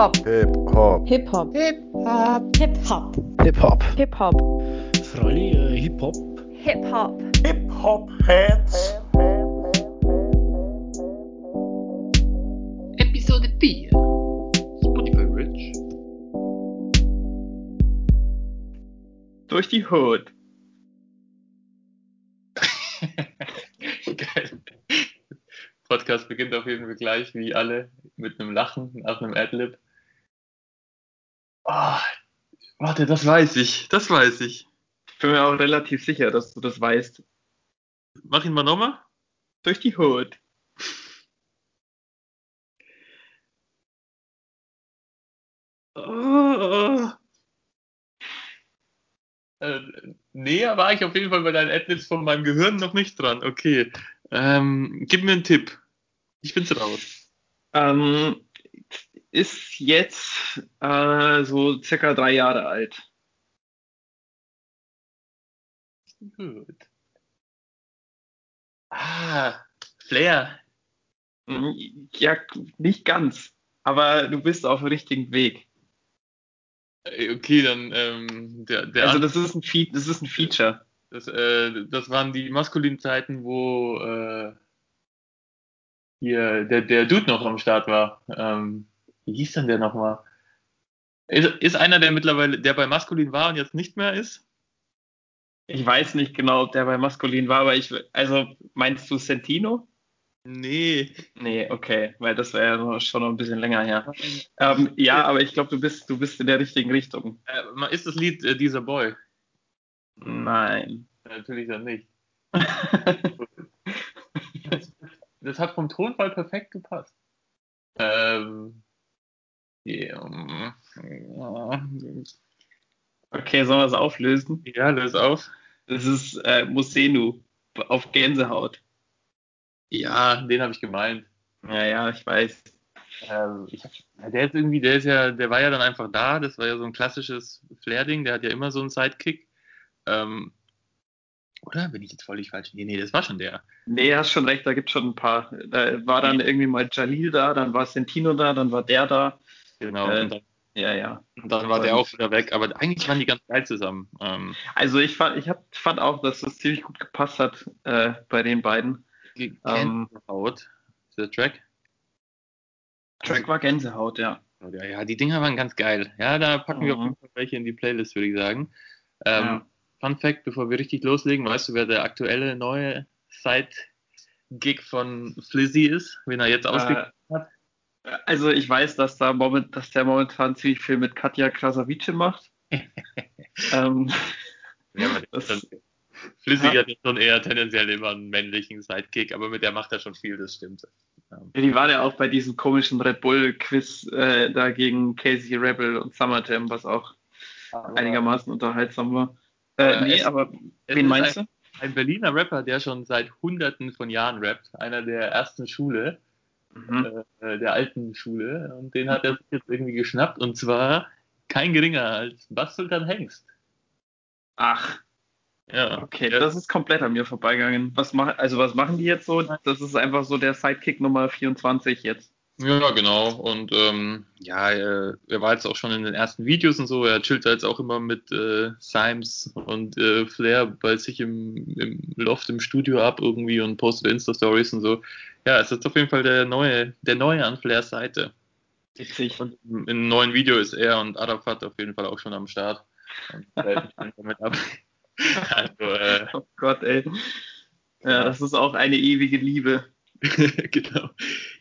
Hip-Hop. Hip-Hop. Hip-Hop. Hip-Hop. Hip-Hop. Hip-Hop. Hip-Hop. Frolli, Hip-Hop. Hip-Hop. Hip-Hop Heads. Episode 4. Spotify Rich. Durch die Hood. Geil. Podcast beginnt auf jeden Fall gleich, wie alle, mit einem Lachen, nach einem Adlib. Oh, warte, das weiß ich. Ich bin mir auch relativ sicher, dass du das weißt. Mach ihn mal nochmal. Durch die Hood. Oh. Näher war ich auf jeden Fall bei deinen Adlibs von meinem Gehirn noch nicht dran. Okay, gib mir einen Tipp. Ich bin's raus. Ist jetzt so circa 3 Jahre alt. Gut. Flair. Ja, nicht ganz. Aber du bist auf dem richtigen Weg. Okay, dann das ist ein Feature. Das waren die maskulinen Zeiten, wo hier der Dude noch am Start war. Wie hieß denn der nochmal? Ist einer, der bei maskulin war und jetzt nicht mehr ist? Ich weiß nicht genau, ob der bei maskulin war, aber meinst du Sentino? Nee, okay, weil das war ja schon noch ein bisschen länger her. Ja, aber ich glaube, du bist in der richtigen Richtung. Ist das Lied Dieser Boy? Nein. Natürlich dann nicht. Das hat vom Tonfall perfekt gepasst. Yeah. Okay, sollen wir es auflösen? Ja, löse auf. Das ist Mosenu auf Gänsehaut. Ja, den habe ich gemeint. Ja, ich weiß. Der war ja dann einfach da. Das war ja so ein klassisches Flair-Ding. Der hat ja immer so einen Sidekick. Oder bin ich jetzt völlig falsch? Nee, das war schon der. Nee, hast schon recht, da gibt es schon ein paar. Da war dann irgendwie mal Jalil da, dann war Sentino da, dann war der da. Genau. Und dann war der auch wieder weg. Aber eigentlich waren die ganz geil zusammen. Ich fand auch, dass das ziemlich gut gepasst hat bei den beiden. Gänsehaut, der Track. Track war Gänsehaut, ja. Ja, die Dinger waren ganz geil. Ja, da packen wir auf jeden Fall welche in die Playlist, würde ich sagen. Fun Fact, bevor wir richtig loslegen, weißt du, wer der aktuelle neue Side-Gig von Flizzy ist? Wen er jetzt ausgegeben hat? Also ich weiß, dass der momentan ziemlich viel mit Katja Krasavice macht. Flizzy hat jetzt schon eher tendenziell immer einen männlichen Sidekick, aber mit der macht er schon viel, das stimmt. Ja, die war ja auch bei diesem komischen Red Bull-Quiz da gegen Casey Rebel und Summer Jam, was auch einigermaßen unterhaltsam war. Wen meinst du? Ein Berliner Rapper, der schon seit Hunderten von Jahren rappt, einer der ersten Schule, der alten Schule, und den hat er sich jetzt irgendwie geschnappt, und zwar kein geringer als Bastultan Hengst. Ach, ja. Okay, das ist komplett an mir vorbeigegangen. Was machen die jetzt so? Das ist einfach so der Sidekick Nummer 24 jetzt. Ja, genau. Und er war jetzt auch schon in den ersten Videos und so. Er chillt da jetzt auch immer mit Symes und Flair bei sich im Loft im Studio ab irgendwie und postet Insta-Stories und so. Ja, es ist auf jeden Fall der Neue an Flairs Seite. Und in einem neuen Video ist er und Arafat auf jeden Fall auch schon am Start. Und damit ab. Oh Gott, ey. Ja, das ist auch eine ewige Liebe. Genau.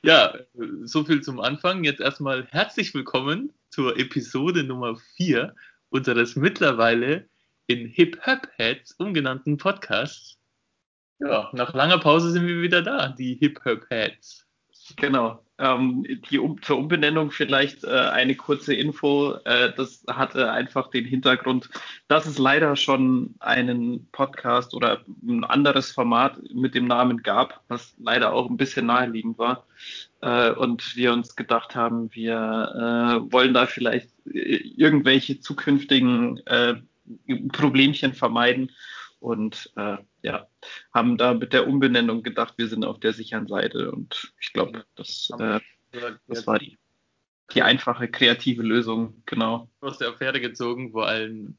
Ja, so viel zum Anfang. Jetzt erstmal herzlich willkommen zur Episode Nummer 4 unseres mittlerweile in Hip-Hop-Heads umgenannten Podcasts. Ja, nach langer Pause sind wir wieder da, die Hip-Hop-Heads. Genau. Zur Umbenennung vielleicht eine kurze Info. Das hatte einfach den Hintergrund, dass es leider schon einen Podcast oder ein anderes Format mit dem Namen gab, was leider auch ein bisschen naheliegend war. Und wir uns gedacht haben, wir wollen da vielleicht irgendwelche zukünftigen Problemchen vermeiden. Und haben da mit der Umbenennung gedacht, wir sind auf der sicheren Seite. Und ich glaube, das war die. die einfache, kreative Lösung, genau. Aus der Pferde gezogen, vor allem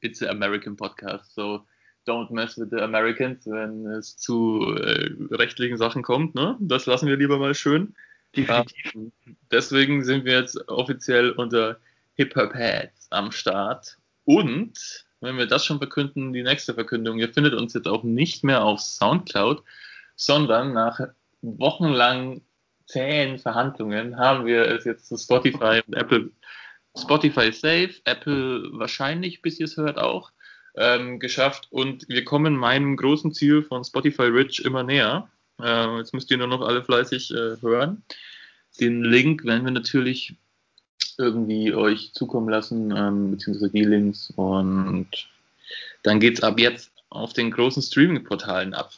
It's an American Podcast, so don't mess with the Americans, wenn es zu rechtlichen Sachen kommt, ne? Das lassen wir lieber mal schön. Definitiv. Deswegen sind wir jetzt offiziell unter Hip-Hop-Heads am Start. Und, wenn wir das schon verkünden, die nächste Verkündung, ihr findet uns jetzt auch nicht mehr auf Soundcloud, sondern nach wochenlang 10 Verhandlungen haben wir es jetzt zu Spotify und Apple. Spotify safe, Apple wahrscheinlich, bis ihr es hört auch, geschafft. Und wir kommen meinem großen Ziel von Spotify Rich immer näher. Jetzt müsst ihr nur noch alle fleißig hören. Den Link werden wir natürlich irgendwie euch zukommen lassen, beziehungsweise die Links. Und dann geht's ab jetzt auf den großen Streaming-Portalen ab.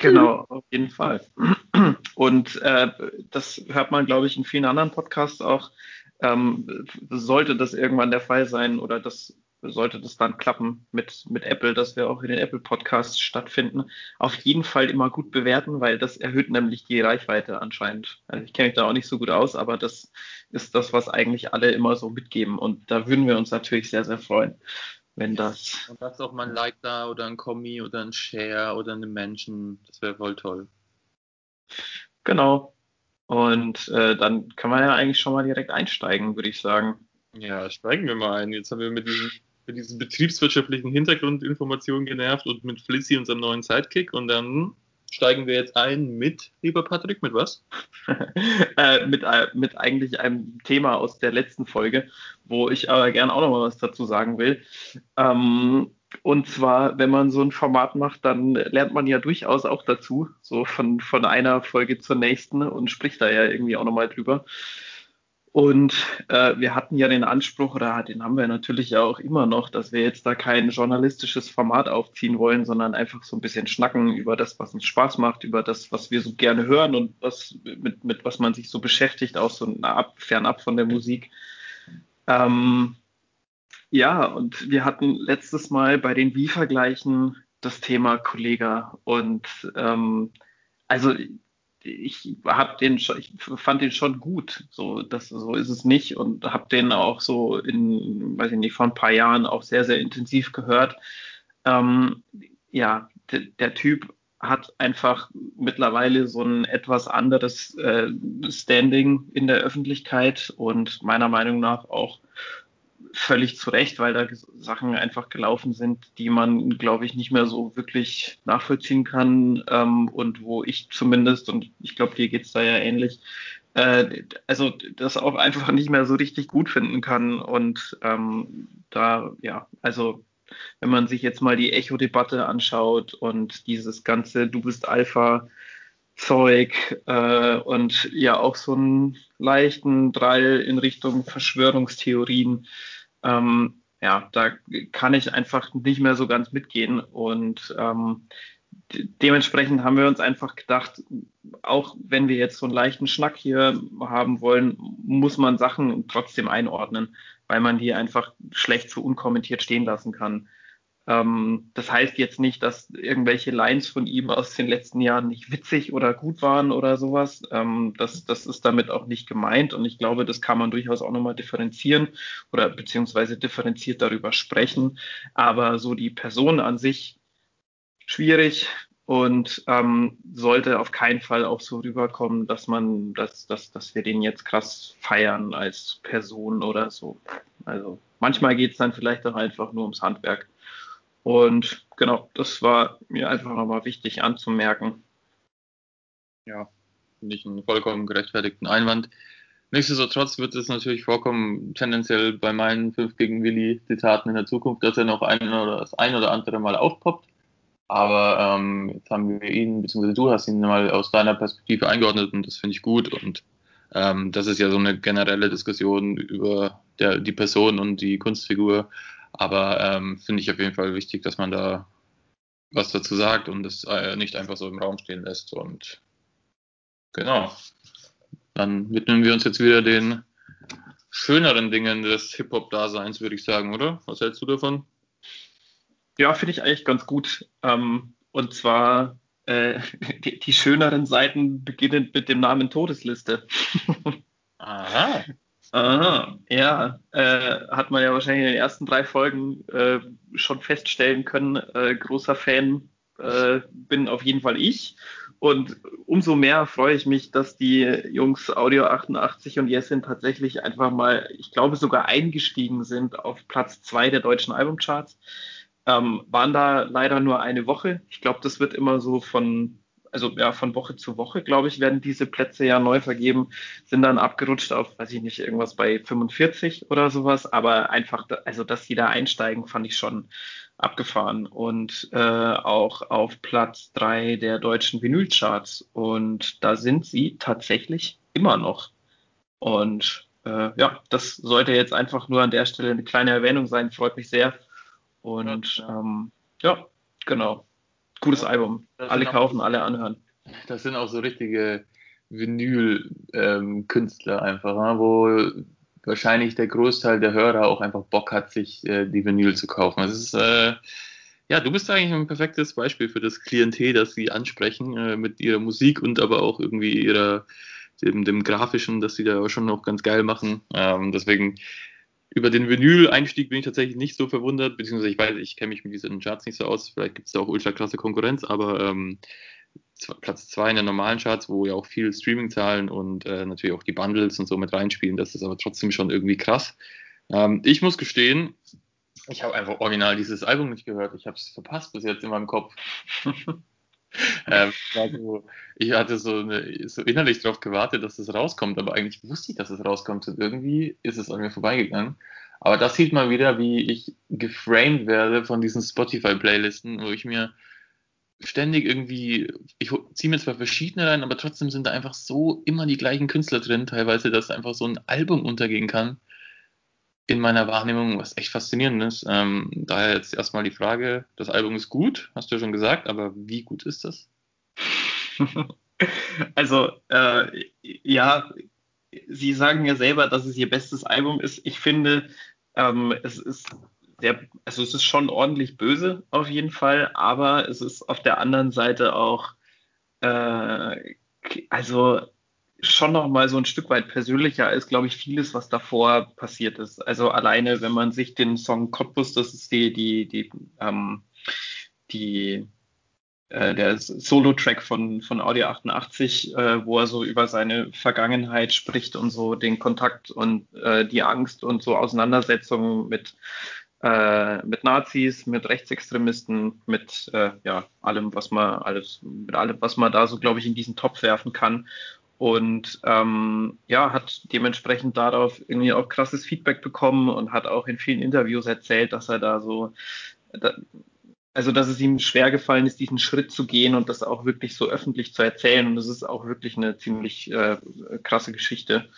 Genau, auf jeden Fall. Und das hört man, glaube ich, in vielen anderen Podcasts auch. Sollte das irgendwann der Fall sein oder das sollte das dann klappen mit Apple, dass wir auch in den Apple-Podcasts stattfinden, auf jeden Fall immer gut bewerten, weil das erhöht nämlich die Reichweite anscheinend. Also ich kenne mich da auch nicht so gut aus, aber das ist das, was eigentlich alle immer so mitgeben. Und da würden wir uns natürlich sehr, sehr freuen, wenn das... Und lasst auch mal ein Like da oder ein Kommi oder ein Share oder eine Mention. Das wäre voll toll. Genau. Und dann kann man ja eigentlich schon mal direkt einsteigen, würde ich sagen. Ja, steigen wir mal ein. Jetzt haben wir mit diesen betriebswirtschaftlichen Hintergrundinformationen genervt und mit Flissi, unserem neuen Sidekick. Und dann steigen wir jetzt ein mit, lieber Patrick, mit was? Mit eigentlich einem Thema aus der letzten Folge, wo ich aber gerne auch nochmal was dazu sagen will. Und zwar, wenn man so ein Format macht, dann lernt man ja durchaus auch dazu, so von einer Folge zur nächsten und spricht da ja irgendwie auch nochmal drüber. Und wir hatten ja den Anspruch, oder den haben wir natürlich ja auch immer noch, dass wir jetzt da kein journalistisches Format aufziehen wollen, sondern einfach so ein bisschen schnacken über das, was uns Spaß macht, über das, was wir so gerne hören und was mit was man sich so beschäftigt, auch so fernab von der Musik. Ja, und wir hatten letztes Mal bei den Wie-Vergleichen das Thema Kollegah und also ich fand den schon gut, so, so ist es nicht und habe den auch so vor ein paar Jahren auch sehr, sehr intensiv gehört. Ja, der Typ hat einfach mittlerweile so ein etwas anderes Standing in der Öffentlichkeit und meiner Meinung nach auch völlig zu Recht, weil da Sachen einfach gelaufen sind, die man, glaube ich, nicht mehr so wirklich nachvollziehen kann und wo ich zumindest, und ich glaube, dir geht's da ja ähnlich, also das auch einfach nicht mehr so richtig gut finden kann und da, ja, also wenn man sich jetzt mal die Echo-Debatte anschaut und dieses ganze Du bist Alpha Zeug und ja auch so einen leichten Drall in Richtung Verschwörungstheorien. Ja, da kann ich einfach nicht mehr so ganz mitgehen und dementsprechend haben wir uns einfach gedacht, auch wenn wir jetzt so einen leichten Schnack hier haben wollen, muss man Sachen trotzdem einordnen, weil man die einfach schlecht so unkommentiert stehen lassen kann. Das heißt jetzt nicht, dass irgendwelche Lines von ihm aus den letzten Jahren nicht witzig oder gut waren oder sowas. Das ist damit auch nicht gemeint und ich glaube, das kann man durchaus auch nochmal differenzieren oder beziehungsweise differenziert darüber sprechen. Aber so die Person an sich schwierig und sollte auf keinen Fall auch so rüberkommen, dass wir den jetzt krass feiern als Person oder so. Also manchmal geht es dann vielleicht auch einfach nur ums Handwerk. Und genau, das war mir einfach nochmal wichtig anzumerken. Ja, finde ich einen vollkommen gerechtfertigten Einwand. Nichtsdestotrotz wird es natürlich vorkommen, tendenziell bei meinen 5 gegen Willi-Zitaten in der Zukunft, dass er noch das ein oder andere Mal aufpoppt. Aber jetzt haben wir ihn, beziehungsweise du hast ihn mal aus deiner Perspektive eingeordnet und das finde ich gut. Und das ist ja so eine generelle Diskussion über die Person und die Kunstfigur. Aber finde ich auf jeden Fall wichtig, dass man da was dazu sagt und das nicht einfach so im Raum stehen lässt. Und genau, dann widmen wir uns jetzt wieder den schöneren Dingen des Hip-Hop-Daseins, würde ich sagen, oder? Was hältst du davon? Ja, finde ich eigentlich ganz gut. Und zwar die schöneren Seiten beginnend mit dem Namen Todesliste. Aha. Aha, ja, hat man ja wahrscheinlich in den ersten 3 Folgen schon feststellen können, großer Fan bin auf jeden Fall ich. Und umso mehr freue ich mich, dass die Jungs Audio 88 und Yassin tatsächlich einfach mal, ich glaube, sogar eingestiegen sind auf Platz 2 der deutschen Albumcharts. Waren da leider nur eine Woche. Ich glaube, das wird immer so von Woche zu Woche, glaube ich, werden diese Plätze ja neu vergeben, sind dann abgerutscht auf, weiß ich nicht, irgendwas bei 45 oder sowas, aber einfach, also dass die da einsteigen, fand ich schon abgefahren und auch auf Platz 3 der deutschen Vinylcharts und da sind sie tatsächlich immer noch und ja, das sollte jetzt einfach nur an der Stelle eine kleine Erwähnung sein, freut mich sehr und ja, genau. Gutes Album. Alle kaufen, alle anhören. Das sind auch so richtige Vinyl-Künstler einfach, wo wahrscheinlich der Großteil der Hörer auch einfach Bock hat, sich die Vinyl zu kaufen. Das ist, du bist eigentlich ein perfektes Beispiel für das Klientel, das sie ansprechen mit ihrer Musik und aber auch irgendwie dem Grafischen, das sie da auch schon noch ganz geil machen. Deswegen über den Vinyl-Einstieg bin ich tatsächlich nicht so verwundert, beziehungsweise ich weiß, ich kenne mich mit diesen Charts nicht so aus, vielleicht gibt es da auch ultra krasse Konkurrenz, aber Platz 2 in den normalen Charts, wo ja auch viel Streaming-Zahlen und natürlich auch die Bundles und so mit reinspielen, das ist aber trotzdem schon irgendwie krass. Ich muss gestehen, ich habe einfach original dieses Album nicht gehört, ich habe es verpasst bis jetzt in meinem Kopf. Also, ich hatte so innerlich darauf gewartet, dass es rauskommt, aber eigentlich wusste ich, dass es rauskommt und irgendwie ist es an mir vorbeigegangen. Aber das sieht mal wieder, wie ich geframed werde von diesen Spotify-Playlisten, wo ich mir ständig irgendwie, ich ziehe mir zwar verschiedene rein, aber trotzdem sind da einfach so immer die gleichen Künstler drin, teilweise, dass einfach so ein Album untergehen kann in meiner Wahrnehmung, was echt faszinierend ist. Daher jetzt erstmal die Frage, das Album ist gut, hast du ja schon gesagt, aber wie gut ist das? Also, ja, sie sagen ja selber, dass es ihr bestes Album ist. Ich finde, es ist schon ordentlich böse auf jeden Fall, aber es ist auf der anderen Seite auch schon nochmal so ein Stück weit persönlicher ist, glaube ich, vieles, was davor passiert ist. Also alleine, wenn man sich den Song Cottbus, das ist der Solo-Track von Audio 88, wo er so über seine Vergangenheit spricht und so den Kontakt und die Angst und so Auseinandersetzungen mit Nazis, mit Rechtsextremisten, mit allem, was man da so, glaube ich, in diesen Topf werfen kann. Und hat dementsprechend darauf irgendwie auch krasses Feedback bekommen und hat auch in vielen Interviews erzählt, dass er dass es ihm schwer gefallen ist, diesen Schritt zu gehen und das auch wirklich so öffentlich zu erzählen. Und das ist auch wirklich eine ziemlich krasse Geschichte.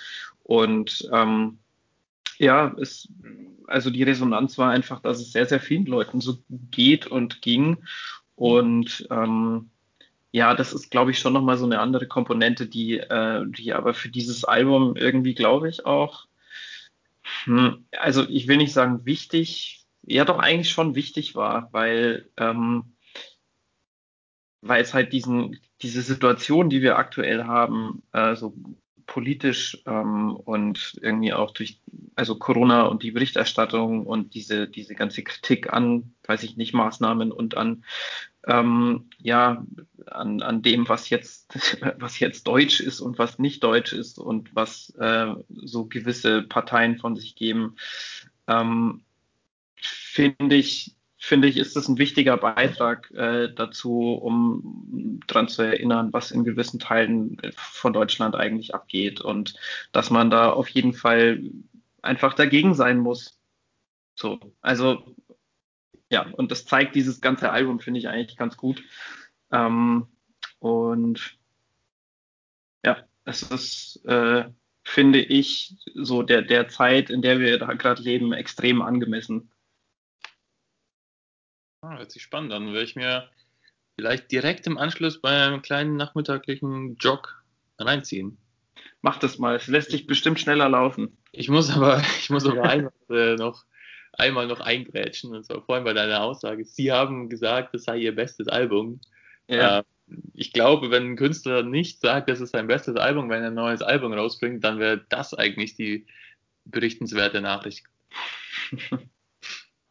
Und die Resonanz war einfach, dass es sehr, sehr vielen Leuten so geht und ging. Und ja, das ist, glaube ich, schon nochmal so eine andere Komponente, die aber für dieses Album irgendwie, glaube ich, auch, also ich will nicht sagen wichtig, ja doch eigentlich schon wichtig war, weil es halt diese Situation, die wir aktuell haben, so politisch und irgendwie auch durch Corona und die Berichterstattung und diese ganze Kritik an, weiß ich nicht, Maßnahmen und an dem, was jetzt deutsch ist und was nicht deutsch ist und was so gewisse Parteien von sich geben, finde ich, ist das ein wichtiger Beitrag dazu, um daran zu erinnern, was in gewissen Teilen von Deutschland eigentlich abgeht und dass man da auf jeden Fall einfach dagegen sein muss. So, also ja, und das zeigt dieses ganze Album, finde ich eigentlich ganz gut. Und ja, es ist, finde ich, so der Zeit, in der wir da gerade leben, extrem angemessen. Hört sich spannend an. Werde ich mir vielleicht direkt im Anschluss bei einem kleinen nachmittaglichen Jog reinziehen. Mach das mal. Es lässt sich bestimmt schneller laufen. Ich muss aber einmal noch eingrätschen. Und zwar vorhin bei deiner Aussage. Sie haben gesagt, das sei ihr bestes Album. Ja. ich glaube, wenn ein Künstler nicht sagt, das ist sein bestes Album, wenn er ein neues Album rausbringt, dann wäre das eigentlich die berichtenswerte Nachricht.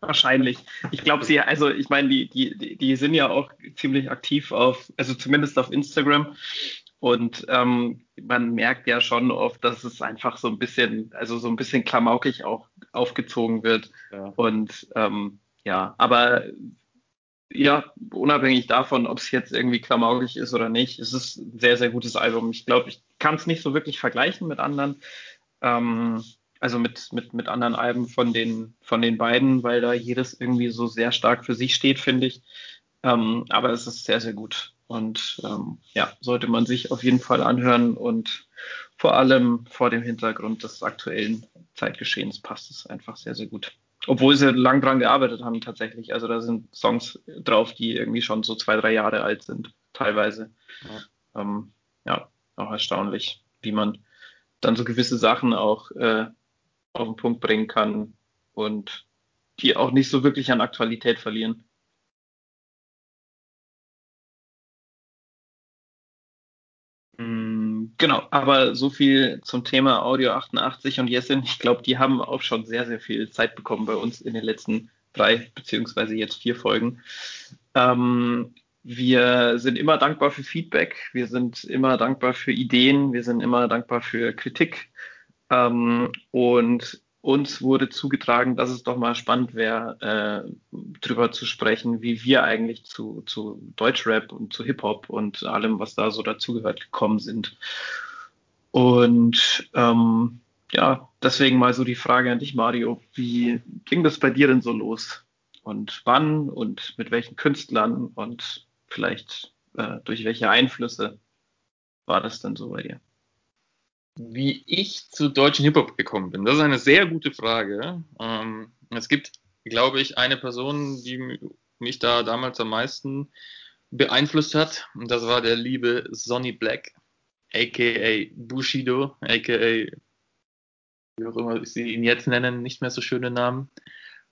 Wahrscheinlich. Ich glaube, ich meine, die sind ja auch ziemlich aktiv zumindest auf Instagram. Und man merkt ja schon oft, dass es einfach so ein bisschen klamaukig auch aufgezogen wird. Ja. Und aber ja, unabhängig davon, ob es jetzt irgendwie klamaukig ist oder nicht, es ist ein sehr, sehr gutes Album. Ich glaube, ich kann es nicht so wirklich vergleichen mit anderen, mit anderen Alben von den beiden, weil da jedes irgendwie so sehr stark für sich steht, finde ich. Aber es ist sehr, sehr gut. Und sollte man sich auf jeden Fall anhören, und vor allem vor dem Hintergrund des aktuellen Zeitgeschehens passt es einfach sehr, sehr gut. Obwohl sie lang dran gearbeitet haben tatsächlich. Also da sind Songs drauf, die irgendwie schon so 2-3 Jahre alt sind, teilweise. Ja, auch erstaunlich, wie man dann so gewisse Sachen auch auf den Punkt bringen kann und die auch nicht so wirklich an Aktualität verlieren. Genau, aber so viel zum Thema Audio 88 und Yassin. Ich glaube, die haben auch schon sehr, sehr viel Zeit bekommen bei uns in den letzten 3 beziehungsweise jetzt 4 Folgen. Wir sind immer dankbar für Feedback, wir sind immer dankbar für Ideen, wir sind immer dankbar für Kritik. Und uns wurde zugetragen, dass es doch mal spannend wäre, drüber zu sprechen, wie wir eigentlich zu Deutschrap und zu Hip-Hop und allem, was da so dazugehört, gekommen sind. Und deswegen mal so die Frage an dich, Mario. Wie ging das bei dir denn so los? Und wann und mit welchen Künstlern und vielleicht durch welche Einflüsse war das denn so bei dir? Wie ich zu deutschen Hip-Hop gekommen bin, das ist eine sehr gute Frage. Es gibt, glaube ich, eine Person, die mich da damals am meisten beeinflusst hat. Und das war der liebe Sonny Black, a.k.a. Bushido, a.k.a. wie auch immer sie ihn jetzt nennen, nicht mehr so schöne Namen.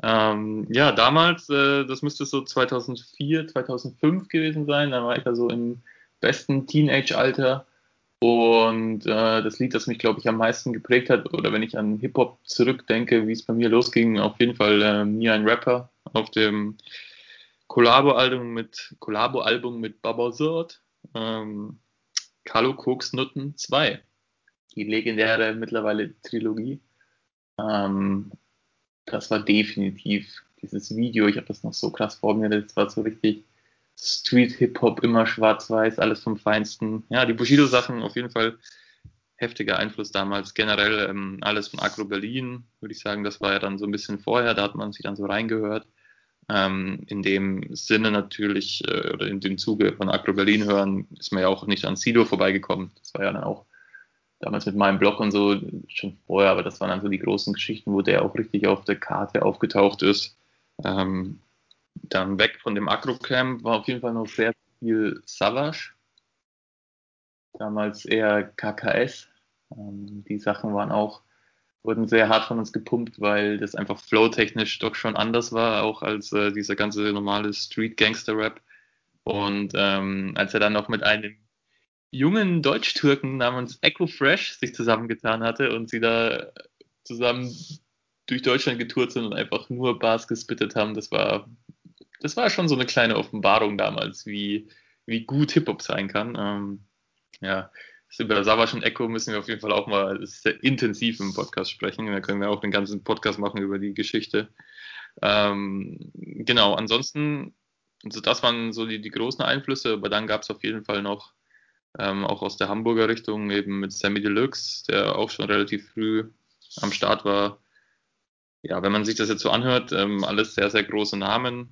Damals, das müsste so 2004, 2005 gewesen sein, dann war ich da so im besten Teenage-Alter. Und das Lied, das mich, glaube ich, am meisten geprägt hat, oder wenn ich an Hip-Hop zurückdenke, wie es bei mir losging, auf jeden Fall Nie ein Rapper auf dem Kollabo-Album mit Baba Sord, Carlo Koks Nutten 2, die legendäre mittlerweile Trilogie. Das war definitiv dieses Video, ich habe das noch so krass vor mir, das war so richtig Street-Hip-Hop, immer schwarz-weiß, alles vom Feinsten. Ja, die Bushido-Sachen auf jeden Fall heftiger Einfluss damals. Generell alles von Aggro Berlin, würde ich sagen, das war ja dann so ein bisschen vorher, da hat man sich dann so reingehört. In dem Sinne natürlich, oder in dem Zuge von Aggro Berlin hören, ist man ja auch nicht an Sido vorbeigekommen. Das war ja dann auch damals mit meinem Blog und so schon vorher, aber das waren dann so die großen Geschichten, wo der auch richtig auf der Karte aufgetaucht ist. Dann weg von dem Agro-Camp war auf jeden Fall noch sehr viel Savas, damals eher KKS. Die Sachen wurden sehr hart von uns gepumpt, weil das einfach flowtechnisch doch schon anders war, auch als dieser ganze normale Street-Gangster-Rap. Und als er dann noch mit einem jungen Deutsch-Türken namens Echo Fresh sich zusammengetan hatte und sie da zusammen durch Deutschland getourt sind und einfach nur Bars gespittet haben, das war schon so eine kleine Offenbarung damals, wie gut Hip-Hop sein kann. Über Savas und Echo müssen wir auf jeden Fall auch mal sehr intensiv im Podcast sprechen. Da können wir auch den ganzen Podcast machen über die Geschichte. Ansonsten, also das waren so die großen Einflüsse, aber dann gab es auf jeden Fall noch, auch aus der Hamburger Richtung, eben mit Samy Deluxe, der auch schon relativ früh am Start war. Ja, wenn man sich das jetzt so anhört, alles sehr, sehr große Namen.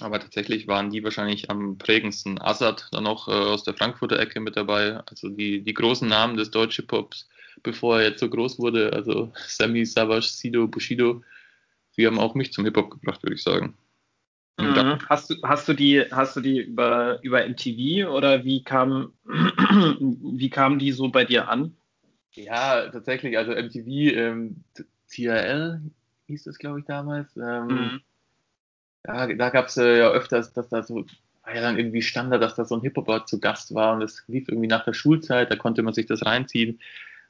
Aber tatsächlich waren die wahrscheinlich am prägendsten. Assad dann noch aus der Frankfurter Ecke mit dabei. Also die großen Namen des deutschen Pops, bevor er jetzt so groß wurde. Also Samy, Savas, Sido, Bushido. Die haben auch mich zum Hip-Hop gebracht, würde ich sagen. Mhm. Hast du die über MTV oder wie kamen die so bei dir an? Ja, tatsächlich. Also MTV, TRL hieß das, glaube ich, damals. Da gab es ja öfters, dass da so war ja dann irgendwie Standard, dass da so ein Hip-Hopper zu Gast war und das lief irgendwie nach der Schulzeit, da konnte man sich das reinziehen.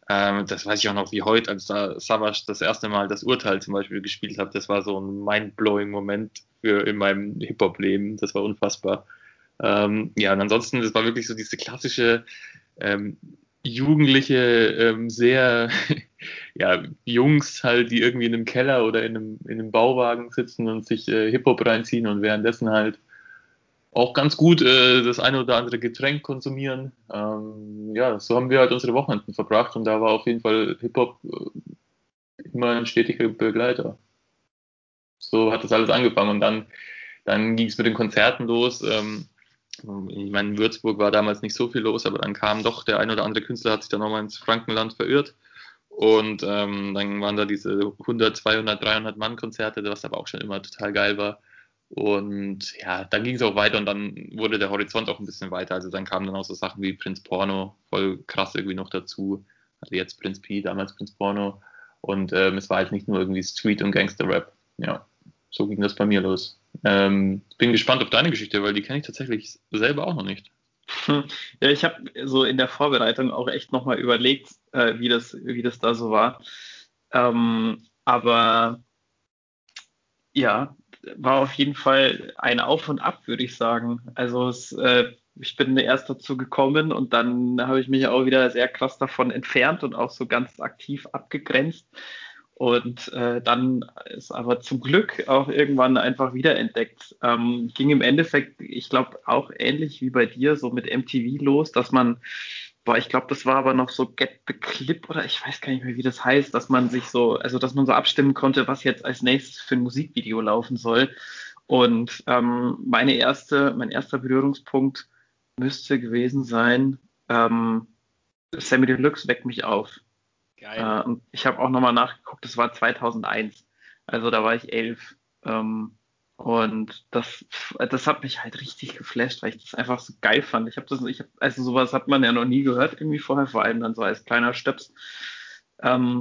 Das weiß ich auch noch wie heute, als da Savas das erste Mal das Urteil zum Beispiel gespielt hat. Das war so ein mindblowing Moment in meinem Hip-Hop-Leben, das war unfassbar. Ja, und ansonsten, das war wirklich so diese klassische jugendliche, sehr ja, Jungs halt, die irgendwie in einem Keller oder in einem Bauwagen sitzen und sich Hip-Hop reinziehen und währenddessen halt auch ganz gut das eine oder andere Getränk konsumieren. Ja, so haben wir halt unsere Wochenenden verbracht und da war auf jeden Fall Hip-Hop immer ein stetiger Begleiter. So hat das alles angefangen und dann ging es mit den Konzerten los. Ich meine, in Würzburg war damals nicht so viel los, aber dann kam doch der ein oder andere Künstler, hat sich dann nochmal ins Frankenland verirrt und dann waren da diese 100, 200, 300 Mann-Konzerte, was aber auch schon immer total geil war. Und ja, dann ging es auch weiter und dann wurde der Horizont auch ein bisschen weiter. Also dann kamen dann auch so Sachen wie Prinz Porno, voll krass irgendwie noch dazu. Also jetzt Prinz Pi, damals Prinz Porno. Und es war halt nicht nur irgendwie Street- und Gangster-Rap. Ja, so ging das bei mir los. Bin gespannt auf deine Geschichte, weil die kenne ich tatsächlich selber auch noch nicht. Ja, ich habe so in der Vorbereitung auch echt nochmal überlegt, wie das da so war. Aber ja, war auf jeden Fall ein Auf und Ab, würde ich sagen. Also ich bin erst dazu gekommen und dann habe ich mich auch wieder sehr krass davon entfernt und auch so ganz aktiv abgegrenzt. Und dann ist aber zum Glück auch irgendwann einfach wiederentdeckt. Ging im Endeffekt, ich glaube, auch ähnlich wie bei dir, so mit MTV los, dass man, ich glaube, das war aber noch so Get the Clip oder ich weiß gar nicht mehr, wie das heißt, dass man sich so, also dass man so abstimmen konnte, was jetzt als nächstes für ein Musikvideo laufen soll. Und mein erster Berührungspunkt müsste gewesen sein, Samy Deluxe, Weck mich auf. Geil. Ich habe auch nochmal nachgeguckt, das war 2001, also da war ich 11. Und das hat mich halt richtig geflasht, weil ich das einfach so geil fand. Also sowas hat man ja noch nie gehört irgendwie vorher, vor allem dann so als kleiner Stöps. War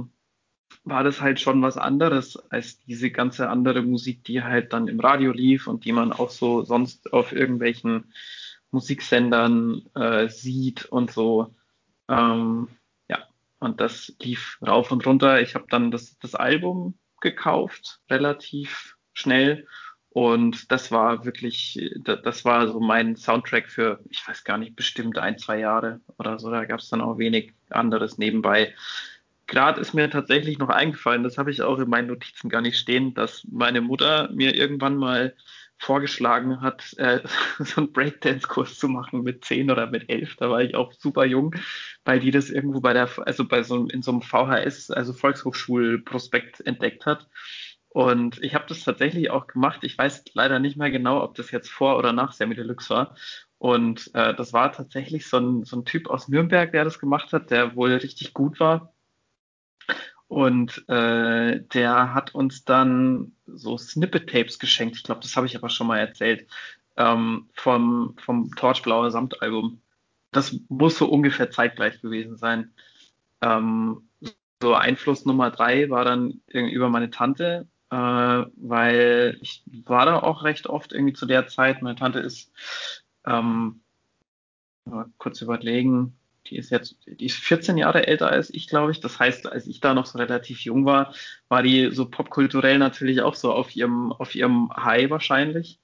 das halt schon was anderes als diese ganze andere Musik, die halt dann im Radio lief und die man auch so sonst auf irgendwelchen Musiksendern sieht und so. Ja, und das lief rauf und runter. Ich habe dann das Album gekauft, relativ schnell. Und das war so mein Soundtrack für, ich weiß gar nicht, bestimmt 1-2 Jahre oder so. Da gab es dann auch wenig anderes nebenbei. Gerade ist mir tatsächlich noch eingefallen, das habe ich auch in meinen Notizen gar nicht stehen, dass meine Mutter mir irgendwann mal vorgeschlagen hat, so einen Breakdance-Kurs zu machen mit 10 oder mit 11. Da war ich auch super jung, weil die das irgendwo in so einem VHS, also Volkshochschulprospekt entdeckt hat. Und ich habe das tatsächlich auch gemacht. Ich weiß leider nicht mehr genau, ob das jetzt vor oder nach Samy Deluxe war. Und das war tatsächlich so ein Typ aus Nürnberg, der das gemacht hat, der wohl richtig gut war. Und der hat uns dann so Snippet-Tapes geschenkt. Ich glaube, das habe ich aber schon mal erzählt. Vom Torchblauer Samtalbum. Das muss so ungefähr zeitgleich gewesen sein. So Einfluss Nummer 3 war dann über meine Tante. Weil ich war da auch recht oft irgendwie zu der Zeit. Meine Tante ist, mal kurz überlegen, die ist 14 Jahre älter als ich, glaube ich. Das heißt, als ich da noch so relativ jung war, war die so popkulturell natürlich auch so auf ihrem High wahrscheinlich.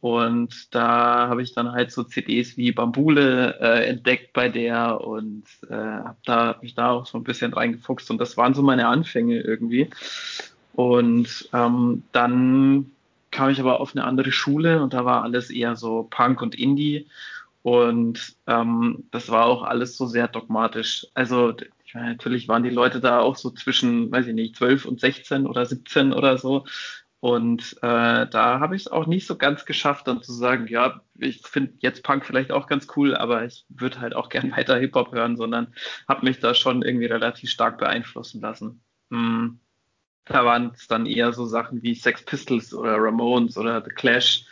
Und da habe ich dann halt so CDs wie Bambule entdeckt bei der und habe mich da auch so ein bisschen reingefuchst. Und das waren so meine Anfänge irgendwie. Und dann kam ich aber auf eine andere Schule und da war alles eher so Punk und Indie. Und das war auch alles so sehr dogmatisch. Also ich meine, natürlich waren die Leute da auch so zwischen, weiß ich nicht, 12 und 16 oder 17 oder so. Und da habe ich es auch nicht so ganz geschafft, dann zu sagen, ja, ich finde jetzt Punk vielleicht auch ganz cool, aber ich würde halt auch gern weiter Hip-Hop hören, sondern habe mich da schon irgendwie relativ stark beeinflussen lassen. Da waren es dann eher so Sachen wie Sex Pistols oder Ramones oder The Clash,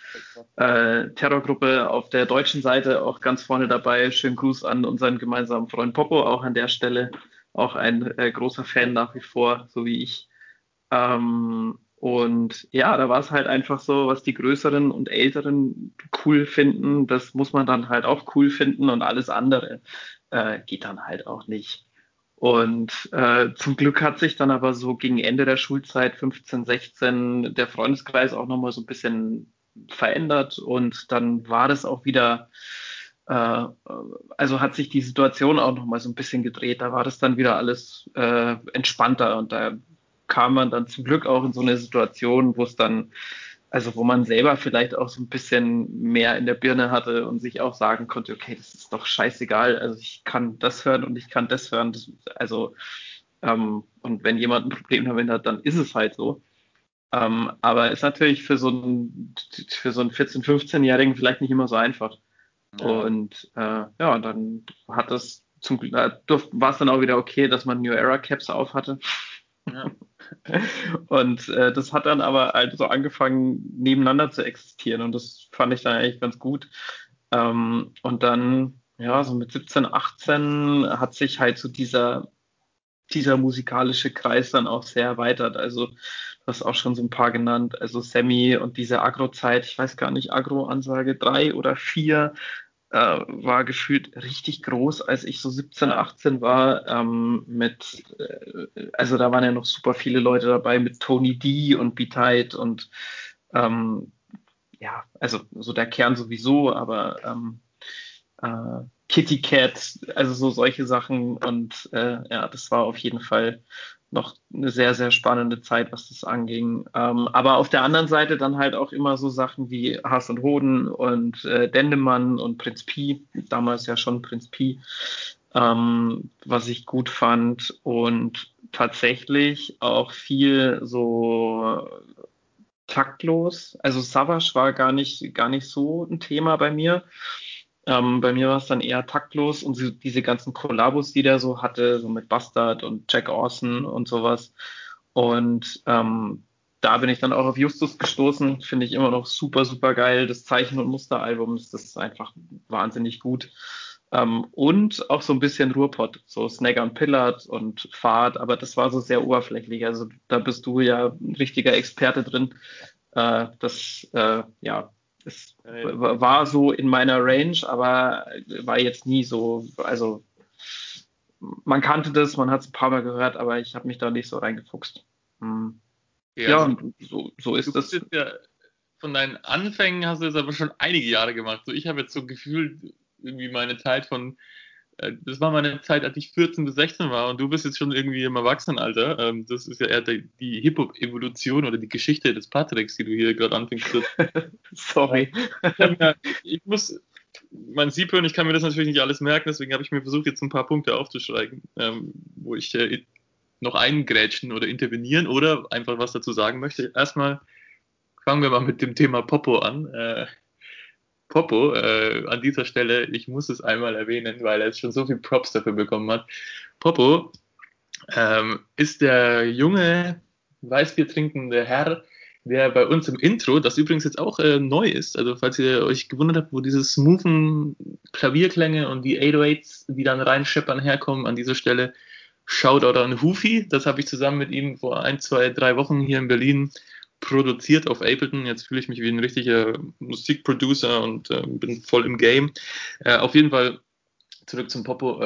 Terrorgruppe auf der deutschen Seite auch ganz vorne dabei. Schönen Gruß an unseren gemeinsamen Freund Popo, auch an der Stelle, auch ein großer Fan nach wie vor, so wie ich. Und ja, da war es halt einfach so, was die Größeren und Älteren cool finden, das muss man dann halt auch cool finden und alles andere geht dann halt auch nicht. Und zum Glück hat sich dann aber so gegen Ende der Schulzeit 15, 16 der Freundeskreis auch nochmal so ein bisschen verändert und dann war das auch wieder, also hat sich die Situation auch nochmal so ein bisschen gedreht, da war das dann wieder alles entspannter und da kam man dann zum Glück auch in so eine Situation, wo es dann, also wo man selber vielleicht auch so ein bisschen mehr in der Birne hatte und sich auch sagen konnte, okay, das ist doch scheißegal, also ich kann das hören und ich kann das hören, das, also und wenn jemand ein Problem damit hat, dann ist es halt so. Aber ist natürlich für so einen 14-, 15-Jährigen vielleicht nicht immer so einfach. Ja. Und ja, dann hat das zum Glück, war es dann auch wieder okay, dass man New Era Caps auf hatte. Ja. Und das hat dann aber halt so angefangen, nebeneinander zu existieren und das fand ich dann eigentlich ganz gut. Und dann, ja, so mit 17, 18 hat sich halt so dieser musikalische Kreis dann auch sehr erweitert. Also du hast auch schon so ein paar genannt, also Samy und diese Aggro-Zeit, ich weiß gar nicht, Aggro-Ansage 3 oder 4 war gefühlt richtig groß, als ich so 17, 18 war, also da waren ja noch super viele Leute dabei mit Tony D und B-Tide und ja, also so der Kern sowieso, aber Kitty Cat, also so solche Sachen und ja, das war auf jeden Fall noch eine sehr, sehr spannende Zeit, was das anging. Aber auf der anderen Seite dann halt auch immer so Sachen wie Haas und Hoden und Dendemann und Prinz Pi, damals ja schon Prinz Pi, was ich gut fand und tatsächlich auch viel so taktlos. Also Savas war gar nicht so ein Thema bei mir. Bei mir war es dann eher taktlos und diese ganzen Kollabos, die der so hatte, so mit Bastard und Jack Orson und sowas. Und da bin ich dann auch auf Justus gestoßen, finde ich immer noch super, super geil. Das Zeichen- und Musteralbum, das ist einfach wahnsinnig gut. Und auch so ein bisschen Ruhrpott, so Snaggern, Pillard und Fahrt, aber das war so sehr oberflächlich. Also da bist du ja ein richtiger Experte drin. Ja. Es war so in meiner Range, aber war jetzt nie so, also man kannte das, man hat es ein paar Mal gehört, aber ich habe mich da nicht so reingefuchst. Hm. Ja, also, so ist das. Ja, von deinen Anfängen hast du jetzt aber schon einige Jahre gemacht. So, ich habe jetzt so gefühlt irgendwie meine Zeit das war meine Zeit, als ich 14 bis 16 war und du bist jetzt schon irgendwie im Erwachsenenalter. Das ist ja eher die Hip-Hop-Evolution oder die Geschichte des Patricks, die du hier gerade anfängst. Sorry. Mein Siebhirn, ich kann mir das natürlich nicht alles merken, deswegen habe ich mir versucht, jetzt ein paar Punkte aufzuschreiben, wo ich noch eingrätschen oder intervenieren oder einfach was dazu sagen möchte. Erstmal fangen wir mal mit dem Thema Popo an. Popo, an dieser Stelle, ich muss es einmal erwähnen, weil er jetzt schon so viel Props dafür bekommen hat. Popo ist der junge, Weißbier trinkende Herr, der bei uns im Intro, das übrigens jetzt auch neu ist, also falls ihr euch gewundert habt, wo diese smoothen Klavierklänge und die 808s, die dann reinscheppern, herkommen, an dieser Stelle Shoutout an Hufi, das habe ich zusammen mit ihm vor 1, 2, 3 Wochen hier in Berlin produziert auf Ableton. Jetzt fühle ich mich wie ein richtiger Musikproducer und bin voll im Game. Auf jeden Fall zurück zum Popo.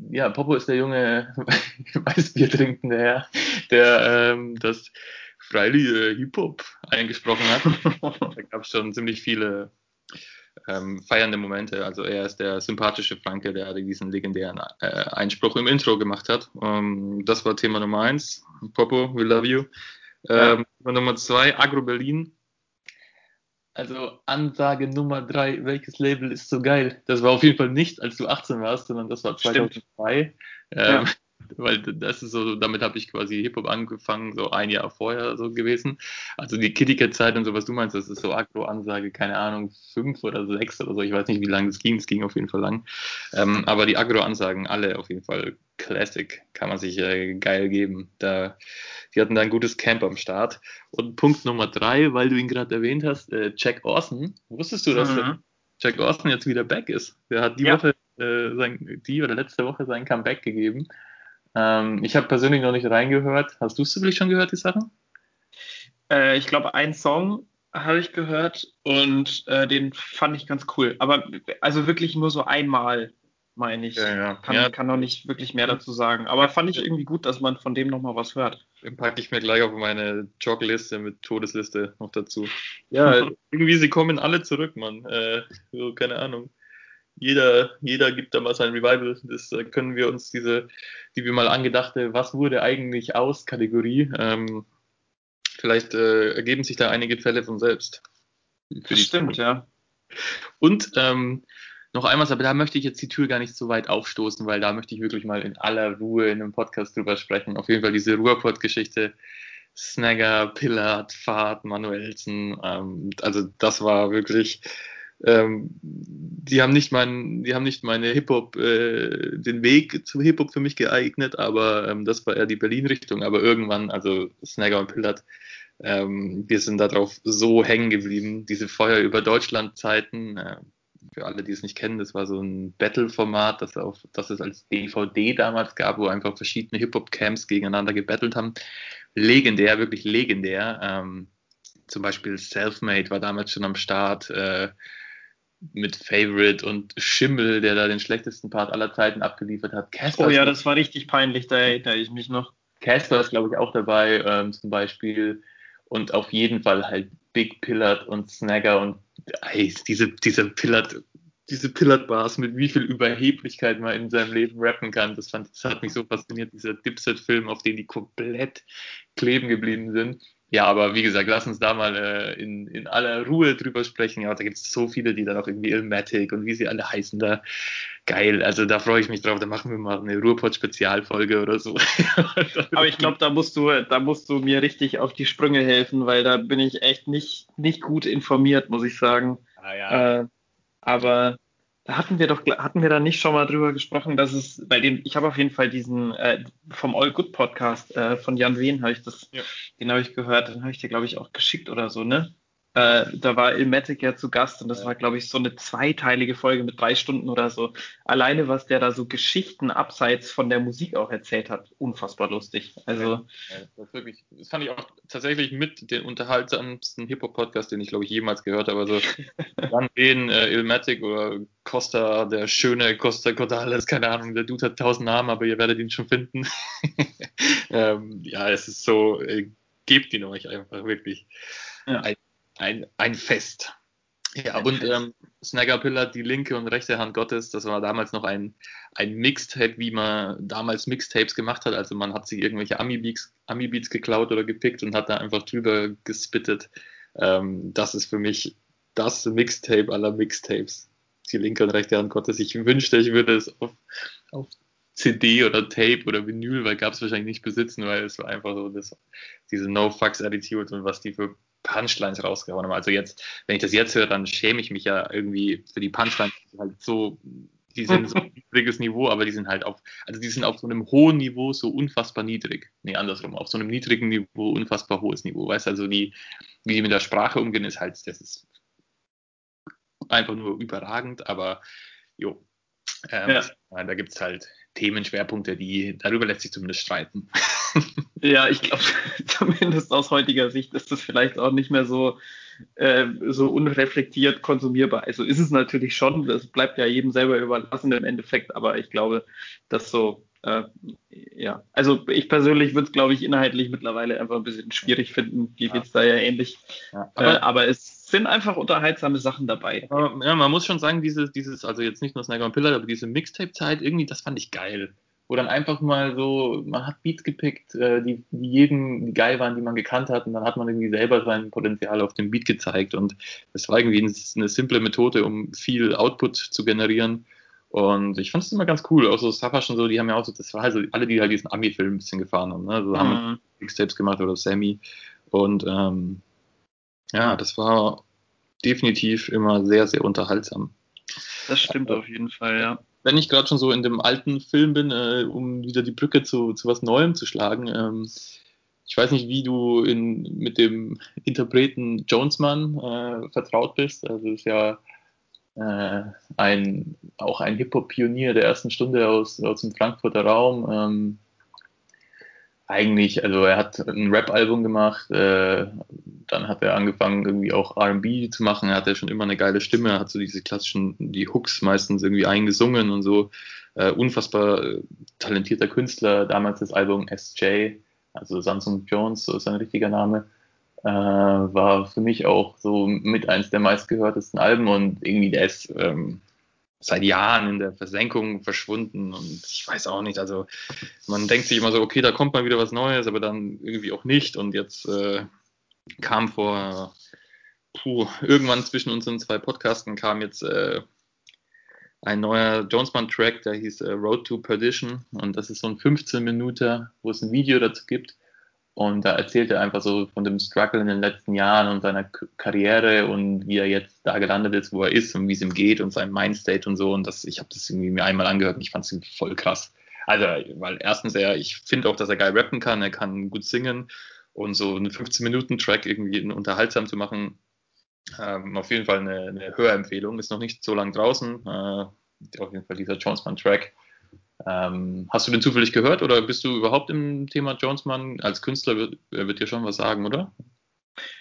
Ja, Popo ist der junge Weißbier trinkende Herr, der das freiliche Hip-Hop eingesprochen hat. Da gab es schon ziemlich viele feiernde Momente. Also er ist der sympathische Franke, der diesen legendären Einspruch im Intro gemacht hat. Das war Thema Nummer 1. Popo, we love you. Ja. Nummer 2, Aggro Berlin. Also Ansage Nummer 3, welches Label ist so geil? Das war auf jeden Fall nicht, als du 18 warst, sondern das war 2002. Ja. Weil das ist so, damit habe ich quasi Hip-Hop angefangen, so ein Jahr vorher so gewesen. Also die Kitty-Cat-Zeit und so, was du meinst, das ist so Aggro-Ansage, keine Ahnung, 5 oder 6 oder so, ich weiß nicht, wie lange es ging auf jeden Fall lang. Aber die Aggro-Ansagen, alle auf jeden Fall Classic, kann man sich geil geben. Die hatten da ein gutes Camp am Start. Und Punkt Nummer 3, weil du ihn gerade erwähnt hast, Jack Orson. Wusstest du, dass der Jack Orson jetzt wieder back ist? Der hat die Woche, letzte Woche sein Comeback gegeben. Ich habe persönlich noch nicht reingehört. Hast du es wirklich schon gehört, die Sachen? Ich glaube, einen Song habe ich gehört und den fand ich ganz cool. Aber also wirklich nur so einmal, meine ich. Ja. Kann noch nicht wirklich mehr dazu sagen. Aber fand ich irgendwie gut, dass man von dem nochmal was hört. Den packe ich mir gleich auf meine Jogliste mit Todesliste noch dazu. Ja, irgendwie, sie kommen alle zurück, Mann. So, keine Ahnung. Jeder gibt da mal sein Revival. Das können wir uns die wir mal angedachte, was wurde eigentlich aus Kategorie, vielleicht ergeben sich da einige Fälle von selbst. Das stimmt, ja. Und noch einmal, aber da möchte ich jetzt die Tür gar nicht so weit aufstoßen, weil da möchte ich wirklich mal in aller Ruhe in einem Podcast drüber sprechen. Auf jeden Fall diese Ruhrpott-Geschichte. Snaggern, Pillard, Fahrt, Manuelsen. Also das war wirklich... Die haben nicht meine Hip-Hop, den Weg zu Hip-Hop für mich geeignet, aber das war eher die Berlin-Richtung. Aber irgendwann, also Snaggern und Pillard, wir sind darauf so hängen geblieben. Diese Feuer über Deutschland-Zeiten, für alle, die es nicht kennen, das war so ein Battle-Format, das es als DVD damals gab, wo einfach verschiedene Hip-Hop-Camps gegeneinander gebattelt haben. Legendär, wirklich legendär. Zum Beispiel Selfmade war damals schon am Start, mit Favorite und Schimmel, der da den schlechtesten Part aller Zeiten abgeliefert hat. Casper, oh ja, das war richtig peinlich, da erinnere ich mich noch. Casper ist, glaube ich, auch dabei, zum Beispiel. Und auf jeden Fall halt Big Pillard und Snaggern und diese Pillard-Bars, mit wie viel Überheblichkeit man in seinem Leben rappen kann. Das hat mich so fasziniert, dieser Dipset-Film, auf den die komplett kleben geblieben sind. Ja, aber wie gesagt, lass uns da mal in aller Ruhe drüber sprechen. Ja, da gibt es so viele, die dann auch irgendwie Illmatic und wie sie alle heißen da. Geil, also da freue ich mich drauf. Da machen wir mal eine Ruhrpott-Spezialfolge oder so. Aber ich glaube, da musst du mir richtig auf die Sprünge helfen, weil da bin ich echt nicht gut informiert, muss ich sagen. Ah, ja. Aber da hatten wir da nicht schon mal drüber gesprochen, dass es bei dem, ich habe auf jeden Fall diesen vom All Good Podcast von Jan Wehn habe ich das, ja. Den habe ich gehört, den habe ich dir, glaube ich, auch geschickt oder so, ne? Da war Illmatic ja zu Gast und das war, glaube ich, so eine zweiteilige Folge mit 3 Stunden oder so. Alleine, was der da so Geschichten abseits von der Musik auch erzählt hat, unfassbar lustig. Also ja, das fand ich auch tatsächlich mit den unterhaltsamsten Hip-Hop-Podcast, den ich, glaube ich, jemals gehört habe. Also dann Illmatic oder Costa, der schöne Costa Cordalis, keine Ahnung, der Dude hat 1000 Namen, aber ihr werdet ihn schon finden. Ja, es ist so, gebt ihn euch einfach wirklich. Ja. Ein Fest. Ja, und Snaggern, Pillard, die linke und rechte Hand Gottes, das war damals noch ein Mixtape, wie man damals Mixtapes gemacht hat. Also man hat sich irgendwelche Ami-Beats geklaut oder gepickt und hat da einfach drüber gespittet. Das ist für mich das Mixtape aller Mixtapes. Die linke und rechte Hand Gottes. Ich wünschte, ich würde es auf CD oder Tape oder Vinyl, weil gab es wahrscheinlich nicht besitzen, weil es war einfach so diese No-Fucks-Attitude und was die für Punchlines rausgehauen haben. Also jetzt, wenn ich das jetzt höre, dann schäme ich mich ja irgendwie für die Punchlines. Halt so, die sind so ein niedriges Niveau, aber die sind halt auf so einem hohen Niveau so unfassbar niedrig. Nee, andersrum, auf so einem niedrigen Niveau unfassbar hohes Niveau. Weißt du, also wie die mit der Sprache umgehen, ist halt, das ist einfach nur überragend, aber jo. Ja. Da gibt es halt Themenschwerpunkte, darüber lässt sich zumindest streiten. Ja, ich glaube, zumindest aus heutiger Sicht ist das vielleicht auch nicht mehr so unreflektiert konsumierbar. Also ist es natürlich schon, das bleibt ja jedem selber überlassen im Endeffekt, aber ich glaube, dass so, ja, also ich persönlich würde es, glaube ich, inhaltlich mittlerweile einfach ein bisschen schwierig finden, die wird es da ja ähnlich, ja, aber es sind einfach unterhaltsame Sachen dabei. Ja, man muss schon sagen, dieses also jetzt nicht nur Snaggern und Pillard, aber diese Mixtape-Zeit, irgendwie, das fand ich geil. Wo dann einfach mal so, man hat Beats gepickt, die geil waren, die man gekannt hat, und dann hat man irgendwie selber sein Potenzial auf dem Beat gezeigt, und das war irgendwie eine simple Methode, um viel Output zu generieren, und ich fand es immer ganz cool, auch so Savas und so, die haben ja auch so, das war halt so, alle, die halt diesen Ami-Film ein bisschen gefahren haben, ne? So haben Mixtapes gemacht, oder Sammy, und ja, das war definitiv immer sehr, sehr unterhaltsam. Das stimmt auf jeden Fall, ja. Wenn ich gerade schon so in dem alten Film bin, um wieder die Brücke zu was Neuem zu schlagen, ich weiß nicht, wie du mit dem Interpreten Jonesmann vertraut bist. Also ist ja auch ein Hip-Hop-Pionier der ersten Stunde aus dem Frankfurter Raum. Eigentlich, also er hat ein Rap-Album gemacht, dann hat er angefangen irgendwie auch R&B zu machen, er hatte schon immer eine geile Stimme, er hat so diese klassischen, die Hooks meistens irgendwie eingesungen und so, unfassbar talentierter Künstler, damals das Album SJ, also Samson Jones, so ist sein richtiger Name, war für mich auch so mit eins der meistgehörtesten Alben und irgendwie der ist seit Jahren in der Versenkung verschwunden und ich weiß auch nicht, also man denkt sich immer so, okay, da kommt mal wieder was Neues, aber dann irgendwie auch nicht und jetzt kam vor irgendwann zwischen unseren zwei Podcasten kam jetzt ein neuer Jonesmann-Track, der hieß Road to Perdition und das ist so ein 15-Minuter, wo es ein Video dazu gibt und da erzählt er einfach so von dem Struggle in den letzten Jahren und seiner Karriere und wie er jetzt da gelandet ist, wo er ist und wie es ihm geht und sein Mindstate und so und das, ich habe das irgendwie mir einmal angehört und ich fand es voll krass. Also, weil erstens ich finde auch, dass er geil rappen kann, er kann gut singen und so einen 15-Minuten-Track irgendwie unterhaltsam zu machen, auf jeden Fall eine Hörempfehlung, ist noch nicht so lang draußen, auf jeden Fall dieser Jonesmann-Track. Hast du den zufällig gehört oder bist du überhaupt im Thema Jonesmann? Als Künstler wird dir schon was sagen, oder?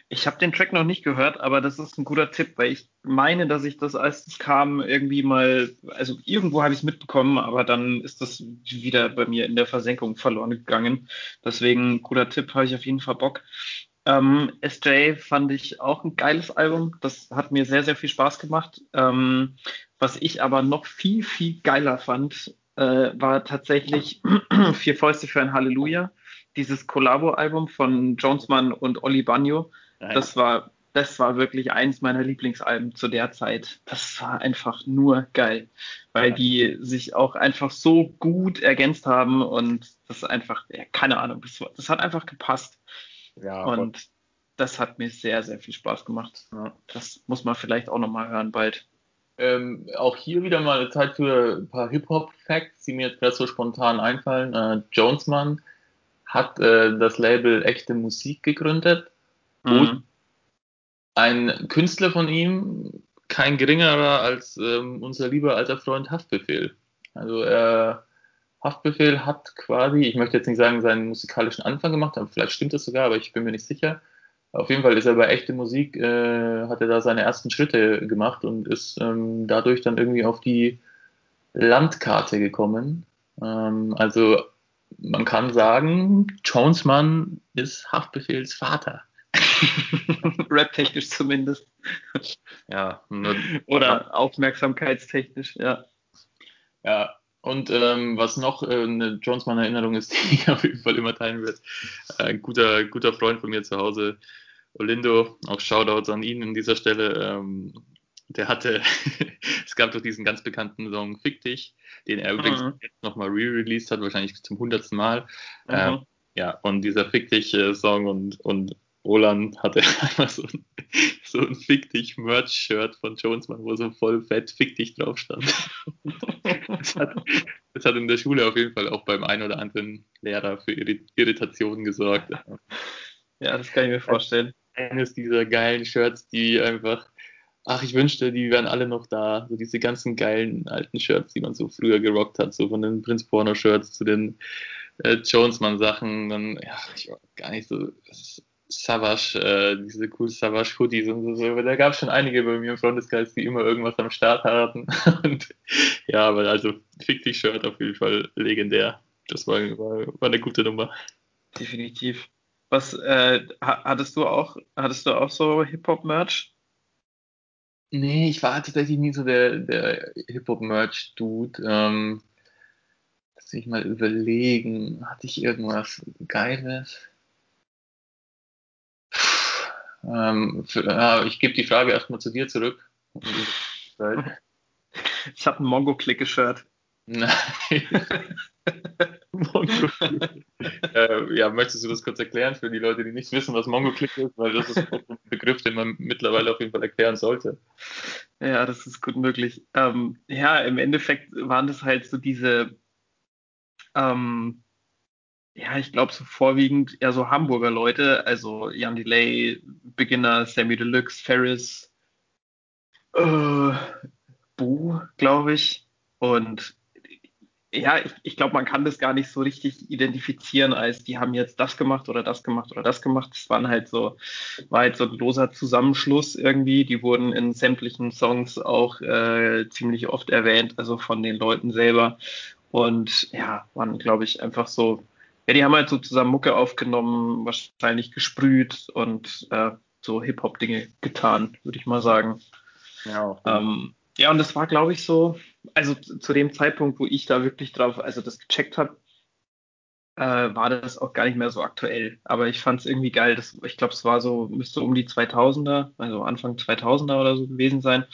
Ich habe den Track noch nicht gehört, aber das ist ein guter Tipp, weil ich meine, dass ich das, als es kam, irgendwie mal, also irgendwo habe ich es mitbekommen, aber dann ist das wieder bei mir in der Versenkung verloren gegangen. Deswegen, guter Tipp, habe ich auf jeden Fall Bock. SJ fand ich auch ein geiles Album, das hat mir sehr, sehr viel Spaß gemacht. Was ich aber noch viel, viel geiler fand, war tatsächlich Vier Fäuste für ein Halleluja, dieses Collabo-Album von Jonesmann und Oli Bagno. Das war wirklich eins meiner Lieblingsalben zu der Zeit. Das war einfach nur geil, weil die sich auch einfach so gut ergänzt haben und das einfach, keine Ahnung, das hat einfach gepasst. Ja, und das hat mir sehr, sehr viel Spaß gemacht. Ja, das muss man vielleicht auch nochmal hören bald. Auch hier wieder mal Zeit für ein paar Hip-Hop-Facts, die mir jetzt gerade so spontan einfallen. Jonesmann hat das Label Echte Musik gegründet und ein Künstler von ihm, kein geringerer als unser lieber alter Freund Haftbefehl. Also Haftbefehl hat quasi, ich möchte jetzt nicht sagen, seinen musikalischen Anfang gemacht, aber vielleicht stimmt das sogar, aber ich bin mir nicht sicher. Auf jeden Fall ist er bei Echte Musik, hat er da seine ersten Schritte gemacht und ist dadurch dann irgendwie auf die Landkarte gekommen. Also man kann sagen, Jonesmann ist Haftbefehls Vater. Rap-technisch zumindest. Ja. Oder aufmerksamkeitstechnisch, ja. Ja. Und was noch eine Jonesmann-Erinnerung ist, die ich auf jeden Fall immer teilen werde, ein guter Freund von mir zu Hause, Olindo, auch Shoutouts an ihn an dieser Stelle, der hatte, es gab doch diesen ganz bekannten Song Fick dich, den er übrigens jetzt nochmal re-released hat, wahrscheinlich zum 100. Mal. Ja, und dieser Fick dich Song und Roland hatte einfach so ein Fick dich Merch-Shirt von Jonesmann, wo so voll fett Fick dich drauf stand. Das hat in der Schule auf jeden Fall auch beim einen oder anderen Lehrer für Irritationen gesorgt. Ja, das kann ich mir vorstellen. Eines dieser geilen Shirts, die einfach, ich wünschte, die wären alle noch da. So diese ganzen geilen alten Shirts, die man so früher gerockt hat, so von den Prinz-Porno-Shirts zu den Jonesmann-Sachen, dann, ich war gar nicht so Savas, diese cool Savas-Hoodies und so, aber da gab es schon einige bei mir im Freundeskreis, die immer irgendwas am Start hatten. Und, ja, aber also Fick dich Shirt auf jeden Fall legendär. Das war eine gute Nummer. Definitiv. Was hattest du auch so Hip-Hop-Merch? Nee, ich war tatsächlich nie so der Hip-Hop-Merch-Dude. Lass mich mal überlegen, hatte ich irgendwas Geiles? Ich gebe die Frage erstmal zu dir zurück. Ich habe ein Mongo-Clique-Shirt. Nein. Mongo-Clique. Möchtest du das kurz erklären für die Leute, die nicht wissen, was Mongo-Clique ist? Weil das ist ein Begriff, den man mittlerweile auf jeden Fall erklären sollte. Ja, das ist gut möglich. Im Endeffekt waren das halt so diese ich glaube so vorwiegend eher so Hamburger Leute, also Jan Delay, Beginner, Samy Deluxe, Ferris, Bu, glaube ich, und ja, ich glaube, man kann das gar nicht so richtig identifizieren, als die haben jetzt das gemacht oder das gemacht oder das gemacht. Das waren halt so, war halt so ein loser Zusammenschluss irgendwie. Die wurden in sämtlichen Songs auch ziemlich oft erwähnt, also von den Leuten selber. Und ja, waren, glaube ich, einfach so, ja, die haben halt so zusammen Mucke aufgenommen, wahrscheinlich gesprüht und so Hip-Hop-Dinge getan, würde ich mal sagen. Ja, ja, und das war, glaube ich, so, also zu dem Zeitpunkt, wo ich da wirklich drauf, also das gecheckt habe, war das auch gar nicht mehr so aktuell. Aber ich fand es irgendwie geil. Das, ich glaube, es war so, müsste um die 2000er, also Anfang 2000er oder so gewesen sein.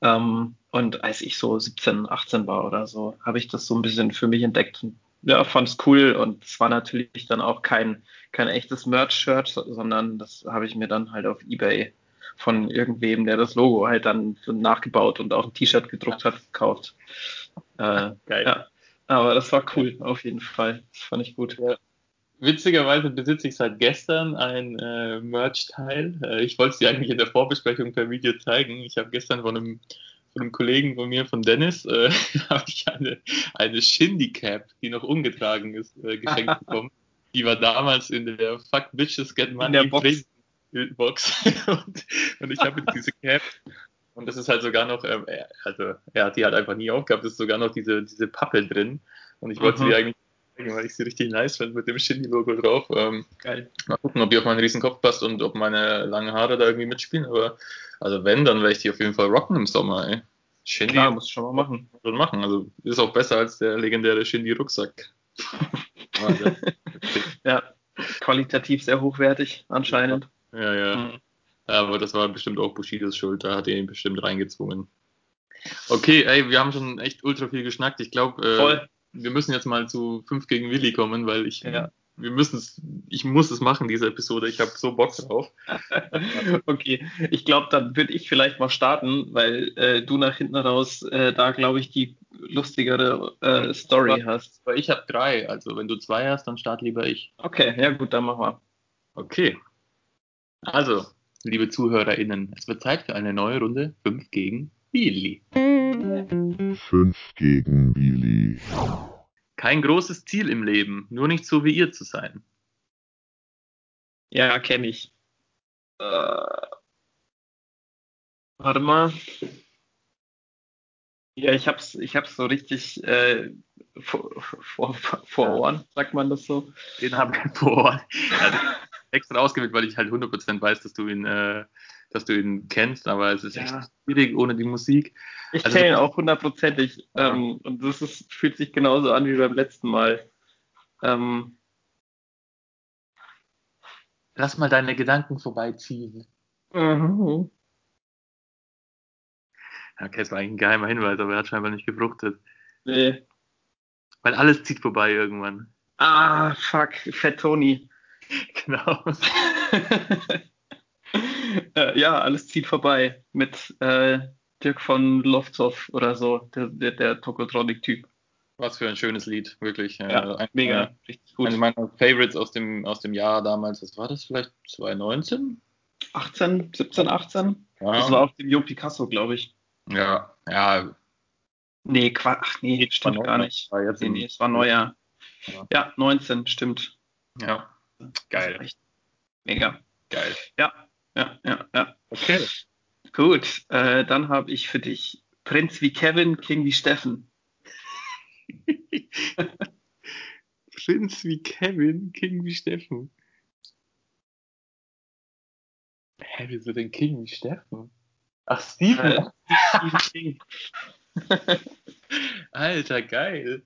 Und als ich so 17, 18 war oder so, habe ich das so ein bisschen für mich entdeckt. Ja, fand es cool. Und es war natürlich dann auch kein echtes Merch-Shirt, sondern das habe ich mir dann halt auf eBay von irgendwem, der das Logo halt dann nachgebaut und auch ein T-Shirt gedruckt hat, gekauft. Geil. Ja. Aber das war cool, auf jeden Fall. Das fand ich gut. Ja. Witzigerweise besitze ich seit gestern ein Merch-Teil. Ich wollte es dir eigentlich in der Vorbesprechung per Video zeigen. Ich habe gestern von einem Kollegen von mir, von Dennis, habe ich eine Shindy-Cap, die noch ungetragen ist, geschenkt bekommen. Die war damals in der Fuck Bitches Get Money Box. Und ich habe jetzt diese Cap. Und das ist halt sogar noch, also er hat die halt einfach nie aufgehabt, es ist sogar noch diese Pappe drin. Und ich wollte sie eigentlich zeigen, weil ich sie richtig nice finde mit dem Shindy-Logo drauf. Geil. Mal gucken, ob die auf meinen riesen Kopf passt und ob meine langen Haare da irgendwie mitspielen. Aber also wenn, dann werde ich die auf jeden Fall rocken im Sommer, ey. Shindy. Klar, muss ich schon mal machen. Also ist auch besser als der legendäre Shindy-Rucksack. Ja, qualitativ sehr hochwertig anscheinend. Ja. Mhm. Aber das war bestimmt auch Bushidos Schuld, da hat er ihn bestimmt reingezwungen. Okay, ey, wir haben schon echt ultra viel geschnackt. Ich glaube, wir müssen jetzt mal zu 5 gegen Willi kommen, weil ich muss es machen, diese Episode. Ich habe so Bock drauf. Okay, ich glaube, dann würde ich vielleicht mal starten, weil du nach hinten raus da, glaube ich, die lustigere Story hast. Weil ich habe 3, also wenn du 2 hast, dann start lieber ich. Okay, ja gut, dann machen wir. Okay. Also, liebe ZuhörerInnen, es wird Zeit für eine neue Runde 5 gegen Willi. 5 gegen Willi. Kein großes Ziel im Leben, nur nicht so wie ihr zu sein. Ja, kenne ich. Warte mal. Ja, ich hab's so richtig vor Ohren, sagt man das so? Den habe ich vor Ohren. Also, extra ausgewählt, weil ich halt 100% weiß, dass du ihn kennst, aber es ist echt schwierig ohne die Musik. Ich kenne ihn auch 100%ig und das fühlt sich genauso an wie beim letzten Mal. Lass mal deine Gedanken vorbeiziehen. Mhm. Okay, es war eigentlich ein geheimer Hinweis, aber er hat scheinbar nicht gefruchtet. Nee. Weil alles zieht vorbei irgendwann. Ah, fuck, Fat Tony. Genau. Ja, alles zieht vorbei mit Dirk von Loftsoff oder so, der Tokotronic-Typ. Was für ein schönes Lied, wirklich. Ja, mega, richtig gut. Einer meiner Favorites aus dem Jahr damals, was war das vielleicht, 2019? 17, 18? Ja. Das war auf dem Jo Picasso, glaube ich. Ja. Nee, stimmt gar nicht. Nee, es war neuer. Ja, 19, stimmt. Ja. Geil. Mega. Geil. Ja. Okay. Gut, dann habe ich für dich Prinz wie Kevin, King wie Steffen. Prinz wie Kevin, King wie Steffen. Hä, wieso denn King wie Steffen? Ach, Steven. King. Alter, geil.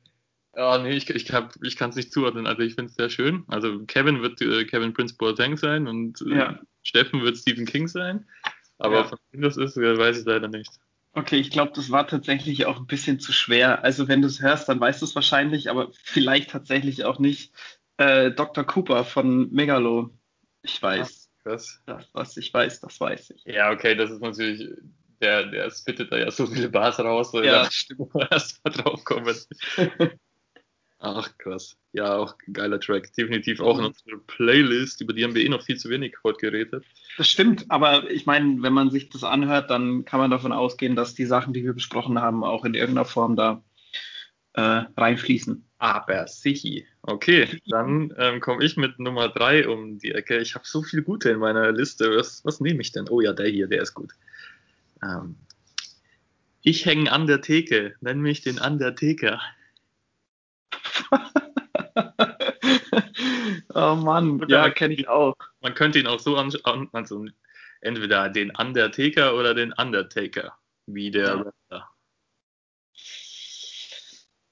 Oh nee, ich kann es nicht zuordnen. Also ich finde es sehr schön. Also Kevin wird Kevin Prince Boateng sein und Steffen wird Stephen King sein. Aber von wem das ist, weiß ich leider nicht. Okay, ich glaube, das war tatsächlich auch ein bisschen zu schwer. Also wenn du es hörst, dann weißt du es wahrscheinlich, aber vielleicht tatsächlich auch nicht. Dr. Cooper von Megalo. Ich weiß. Was? Das weiß ich. Ja, okay, das ist natürlich... Der spittet da ja so viele Bars raus. Ja, stimmt. Erst mal draufkommen. Ach, krass. Ja, auch ein geiler Track. Definitiv auch in unserer Playlist. Über die haben wir noch viel zu wenig heute geredet. Das stimmt, aber ich meine, wenn man sich das anhört, dann kann man davon ausgehen, dass die Sachen, die wir besprochen haben, auch in irgendeiner Form da reinfließen. Aber sichi. Okay, dann komme ich mit Nummer 3 um die Ecke. Ich habe so viel Gute in meiner Liste. Was nehme ich denn? Oh ja, der hier, der ist gut. Ich hänge an der Theke. Nenn mich den Undertaker. Oh Mann, oder ja, kenne ich auch. Man könnte ihn auch so anschauen, also entweder den Undertaker oder den Undertaker, wie der Rapper.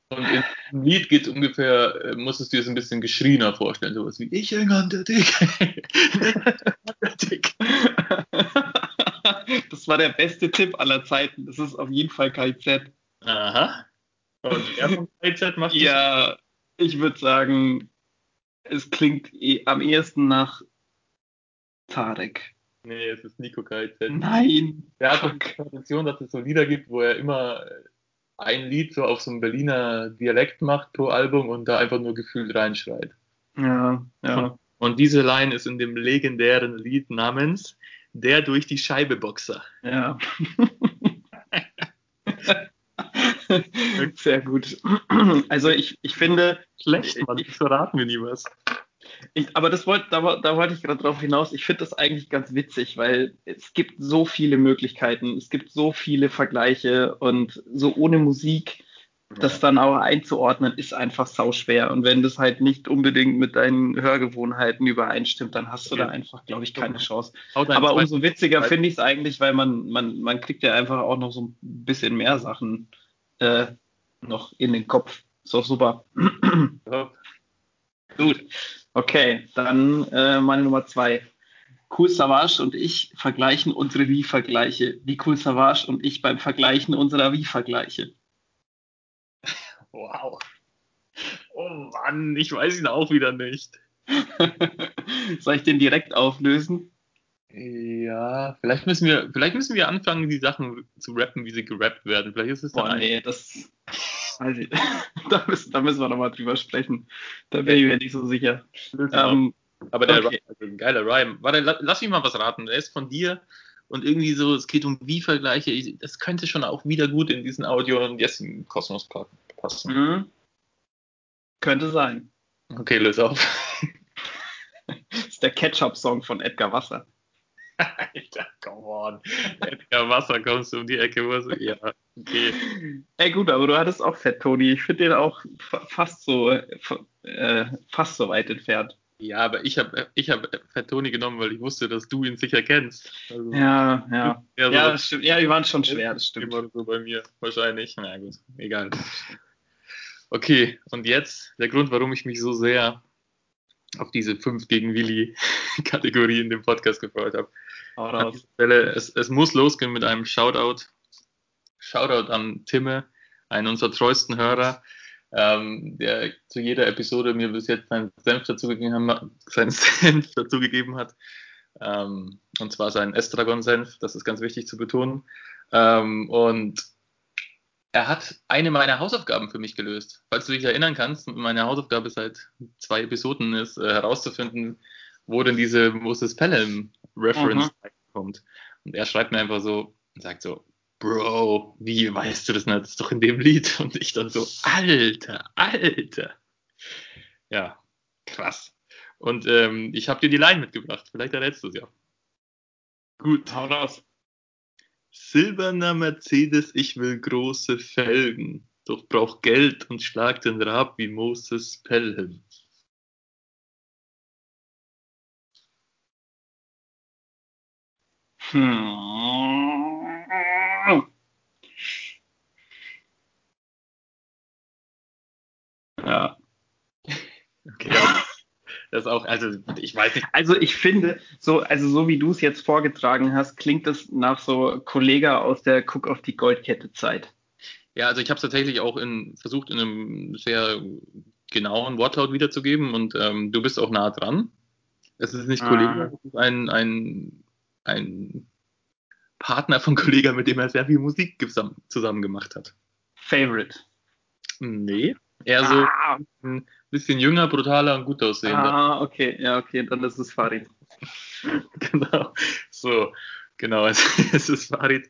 Und im Lied geht es ungefähr, musstest du dir es ein bisschen geschriener vorstellen, sowas wie, ich hänge an der Decke. Das war der beste Tipp aller Zeiten, das ist auf jeden Fall KZ. Aha. Und er von KZ macht das? Ja, ich würde sagen, es klingt am ehesten nach Tarek. Nee, es ist Nico KZ. Nein! Der hat doch die Tradition, dass es so Lieder gibt, wo er immer ein Lied so auf so einem Berliner Dialekt macht pro Album und da einfach nur gefühlt reinschreit. Ja, ja. Und diese Line ist in dem legendären Lied namens Der durch die Scheibe Boxer. Ja. Sehr gut. Also ich finde... Schlecht, Mann, das verraten wir nie was. Aber da wollte ich gerade drauf hinaus. Ich finde das eigentlich ganz witzig, weil es gibt so viele Möglichkeiten, es gibt so viele Vergleiche und so ohne Musik, das dann auch einzuordnen, ist einfach sauschwer. Und wenn das halt nicht unbedingt mit deinen Hörgewohnheiten übereinstimmt, dann hast du da einfach, glaube ich, keine Chance. Aber umso witziger finde ich es eigentlich, weil man kriegt ja einfach auch noch so ein bisschen mehr Sachen noch in den Kopf. Ist auch super. Ja. Gut. Okay, dann meine Nummer 2. Cool Savas und ich vergleichen unsere Wie-Vergleiche. Wie cool Savas und ich beim Vergleichen unserer Wie-Vergleiche. Wow. Oh Mann, ich weiß ihn auch wieder nicht. Soll ich den direkt auflösen? Ja, vielleicht müssen wir anfangen, die Sachen zu rappen, wie sie gerappt werden. Vielleicht ist es dann das... Also, da müssen wir nochmal drüber sprechen. Da bin ich mir nicht so sicher. Aber der also ein geiler Rhyme. Warte, lass mich mal was raten. Der ist von dir und irgendwie so, es geht um Wie-Vergleiche. Das könnte schon auch wieder gut in diesen Audio- und Yassin-Kosmos passen. Mhm. Könnte sein. Okay, löse auf. Das ist der Ketchup-Song von Edgar Wasser. Alter, come on. Edgar Wasser, kommst du um die Ecke, wo so, ja, okay. Ey, gut, aber du hattest auch Fett, Toni. Ich finde den auch fast so weit entfernt. Ja, aber ich hab Fett Toni genommen, weil ich wusste, dass du ihn sicher kennst. Also, ja. Ja, das stimmt. Ja, die waren schon schwer, das stimmt. Immer so bei mir, wahrscheinlich. Na gut, egal. Okay, und jetzt der Grund, warum ich mich so sehr auf diese 5 gegen Willi-Kategorie in dem Podcast gefreut habe. An dieser Stelle, es muss losgehen mit einem Shoutout. Shoutout an Timme, einen unserer treuesten Hörer, der zu jeder Episode mir bis jetzt seinen Senf dazugegeben hat. Und zwar seinen Estragon-Senf, das ist ganz wichtig zu betonen. Und er hat eine meiner Hausaufgaben für mich gelöst. Falls du dich erinnern kannst, meine Hausaufgabe seit 2 Episoden ist, herauszufinden, wo denn diese Moses Pelham Reference kommt. Und er schreibt mir einfach so und sagt so, Bro, wie weißt du das nicht? Das ist doch in dem Lied. Und ich dann so, Alter. Ja, krass. Und ich habe dir die Line mitgebracht. Vielleicht errätst du es ja. Gut, hau raus. Silberner Mercedes, ich will große Felgen, doch brauch Geld und schlag den Rab wie Moses Pelham. Ja. Okay. Das auch, also ich weiß nicht. Also ich finde, so wie du es jetzt vorgetragen hast, klingt das nach so Kollegah aus der Guck auf die Goldkette-Zeit. Ja, also ich habe es tatsächlich auch versucht, in einem sehr genauen Wortlaut wiederzugeben und du bist auch nah dran. Es ist nicht Kollegah, es ist ein Partner von Kollegah, mit dem er sehr viel Musik zusammen gemacht hat. Favorite. Nee. Eher so ein bisschen jünger, brutaler und gut aussehender. Okay, dann ist es Farid. Genau, es ist Farid.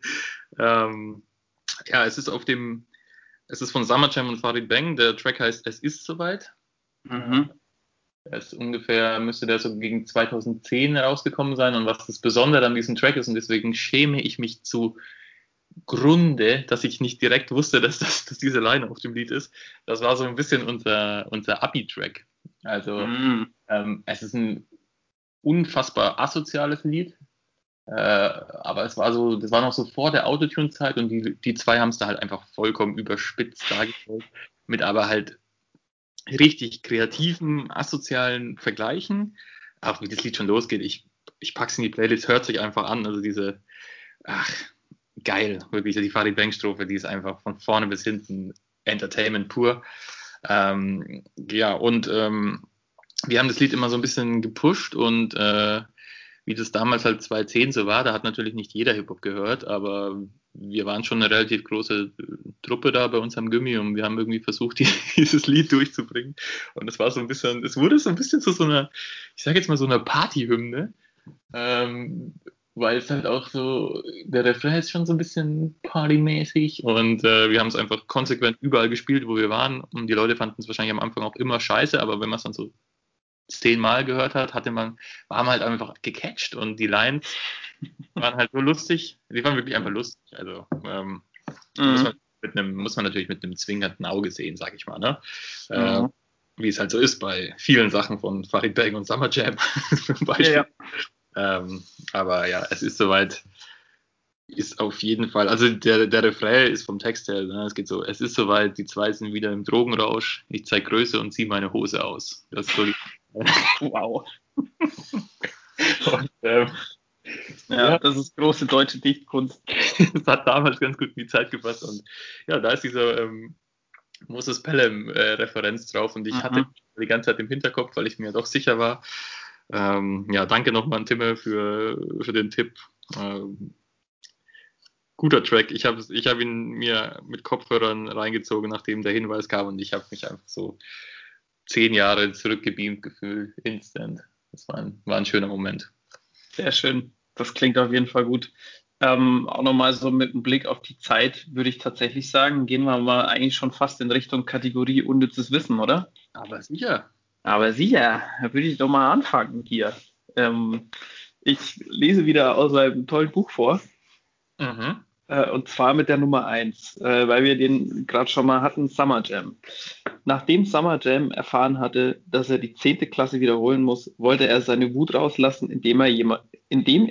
Es ist auf dem Es ist von Summer Jam und Farid Bang. Der Track heißt Es ist soweit. Mhm. Es ungefähr müsste der so gegen 2010 rausgekommen sein. Und was das Besondere an diesem Track ist, und deswegen schäme ich mich zu Grunde, dass ich nicht direkt wusste, dass diese Line auf dem Lied ist. Das war so ein bisschen unser Abi-Track. Also es ist ein unfassbar asoziales Lied, aber es war so, das war noch so vor der Autotune-Zeit und die zwei haben es da halt einfach vollkommen überspitzt dargestellt, mit aber halt richtig kreativen, asozialen Vergleichen. Auch wie das Lied schon losgeht, ich pack's in die Playlist, hört sich einfach an, also diese, geil, wirklich, die Farid Bang-Strophe, die ist einfach von vorne bis hinten Entertainment pur. Wir haben das Lied immer so ein bisschen gepusht und wie das damals halt 2010 so war, da hat natürlich nicht jeder Hip-Hop gehört, aber wir waren schon eine relativ große Truppe da bei uns am Gimmi und wir haben irgendwie versucht, dieses Lied durchzubringen und es war so ein bisschen, es wurde so ein bisschen zu so einer, ich sag jetzt mal so einer Partyhymne, weil es halt auch so, der Refrain ist schon so ein bisschen partymäßig und wir haben es einfach konsequent überall gespielt, wo wir waren und die Leute fanden es wahrscheinlich am Anfang auch immer scheiße, aber wenn man es dann so 10-mal gehört hat, war man halt einfach gecatcht und die Lines waren halt so lustig, die waren wirklich einfach lustig, also muss man natürlich mit einem zwinkernden Auge sehen, sag ich mal, ne? Wie es halt so ist bei vielen Sachen von Farid Bang und Summer Jam zum Beispiel. Ja, ja. Aber ja, es ist soweit, ist auf jeden Fall, also der Refrain ist vom Text her, ne, es geht so, es ist soweit, die zwei sind wieder im Drogenrausch, ich zeig Größe und zieh meine Hose aus. Das ist so die wow. Und, ja, das ist große deutsche Dichtkunst. Das hat damals ganz gut in die Zeit gepasst. Und ja, da ist dieser Moses Pelham-Referenz drauf. Und ich hatte die ganze Zeit im Hinterkopf, weil ich mir doch sicher war. Danke nochmal an Timme für den Tipp. Guter Track. Ich hab ihn mir mit Kopfhörern reingezogen, nachdem der Hinweis kam. Und ich habe mich einfach so 10 Jahre zurückgebeamt Gefühl, instant. Das war ein schöner Moment. Sehr schön. Das klingt auf jeden Fall gut. Auch nochmal so mit einem Blick auf die Zeit, würde ich tatsächlich sagen, gehen wir mal eigentlich schon fast in Richtung Kategorie unnützes Wissen, oder? Aber sicher. Da würde ich doch mal anfangen hier. Ich lese wieder aus einem tollen Buch vor. Mhm. Und zwar mit der Nummer 1, weil wir den gerade schon mal hatten, Summer Jam. Nachdem Summer Jam erfahren hatte, dass er die 10. Klasse wiederholen muss, wollte er seine Wut rauslassen, indem er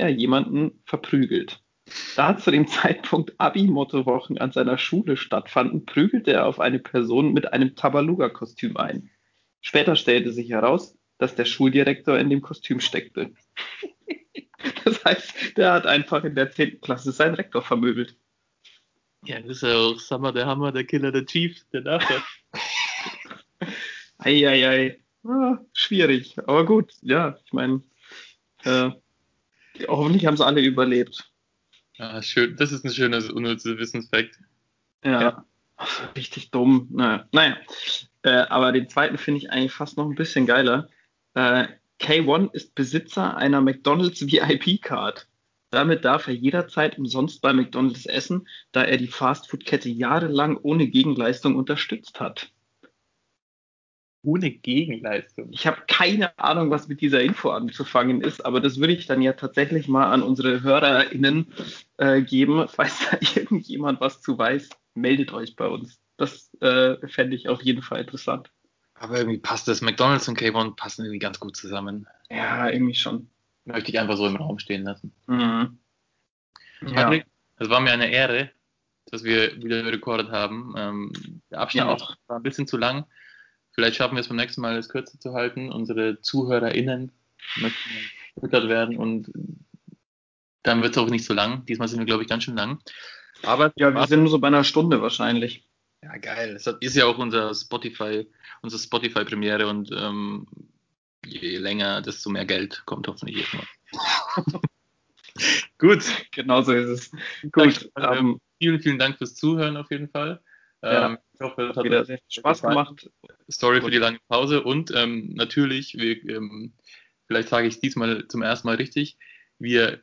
jemanden verprügelt. Da zu dem Zeitpunkt Abi-Motto-Wochen an seiner Schule stattfanden, prügelte er auf eine Person mit einem Tabaluga-Kostüm ein. Später stellte sich heraus, dass der Schuldirektor in dem Kostüm steckte. Das heißt, der hat einfach in der 10. Klasse seinen Rektor vermöbelt. Ja, das ist ja auch Summer, der Hammer, der Killer, der Chief, der Nachbar. Eieiei. Ah, schwierig, aber gut. Ja, ich meine, hoffentlich haben sie alle überlebt. Ah, schön. Das ist ein schönes, unnützes Wissensfakt. Ja. Richtig dumm. Naja. Aber den zweiten finde ich eigentlich fast noch ein bisschen geiler. K1 ist Besitzer einer McDonald's VIP-Card. Damit darf er jederzeit umsonst bei McDonald's essen, da er die Fastfood-Kette jahrelang ohne Gegenleistung unterstützt hat. Ohne Gegenleistung? Ich habe keine Ahnung, was mit dieser Info anzufangen ist, aber das würde ich dann ja tatsächlich mal an unsere HörerInnen geben. Falls da irgendjemand was zu weiß, meldet euch bei uns. Das fände ich auf jeden Fall interessant. Aber irgendwie passt das. McDonald's und K1 passen irgendwie ganz gut zusammen. Ja, irgendwie schon. Möchte ich einfach so im Raum stehen lassen. Mhm. Ja. Es war mir eine Ehre, dass wir wieder rekordet haben. Der Abstand war ein bisschen zu lang. Vielleicht schaffen wir es beim nächsten Mal, es kürzer zu halten. Unsere ZuhörerInnen möchten gefüttert werden und dann wird es auch nicht so lang. Diesmal sind wir, glaube ich, ganz schön lang. Aber ja, wir sind nur so bei einer Stunde wahrscheinlich. Ja, geil. Das ist ja auch unsere Spotify-Premiere und je länger, desto mehr Geld kommt hoffentlich jedes Mal. Gut. Genau so ist es. Gut. Vielen, vielen Dank fürs Zuhören auf jeden Fall. Ich hoffe, das hat wieder sehr viel Spaß gemacht. Sorry für die lange Pause und natürlich, vielleicht sage ich es diesmal zum ersten Mal richtig, wir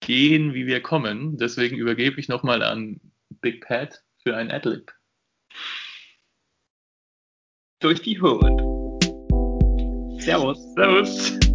gehen, wie wir kommen. Deswegen übergebe ich nochmal an Big Pat für ein Adlib. Durch die Hood. Servus. Servus.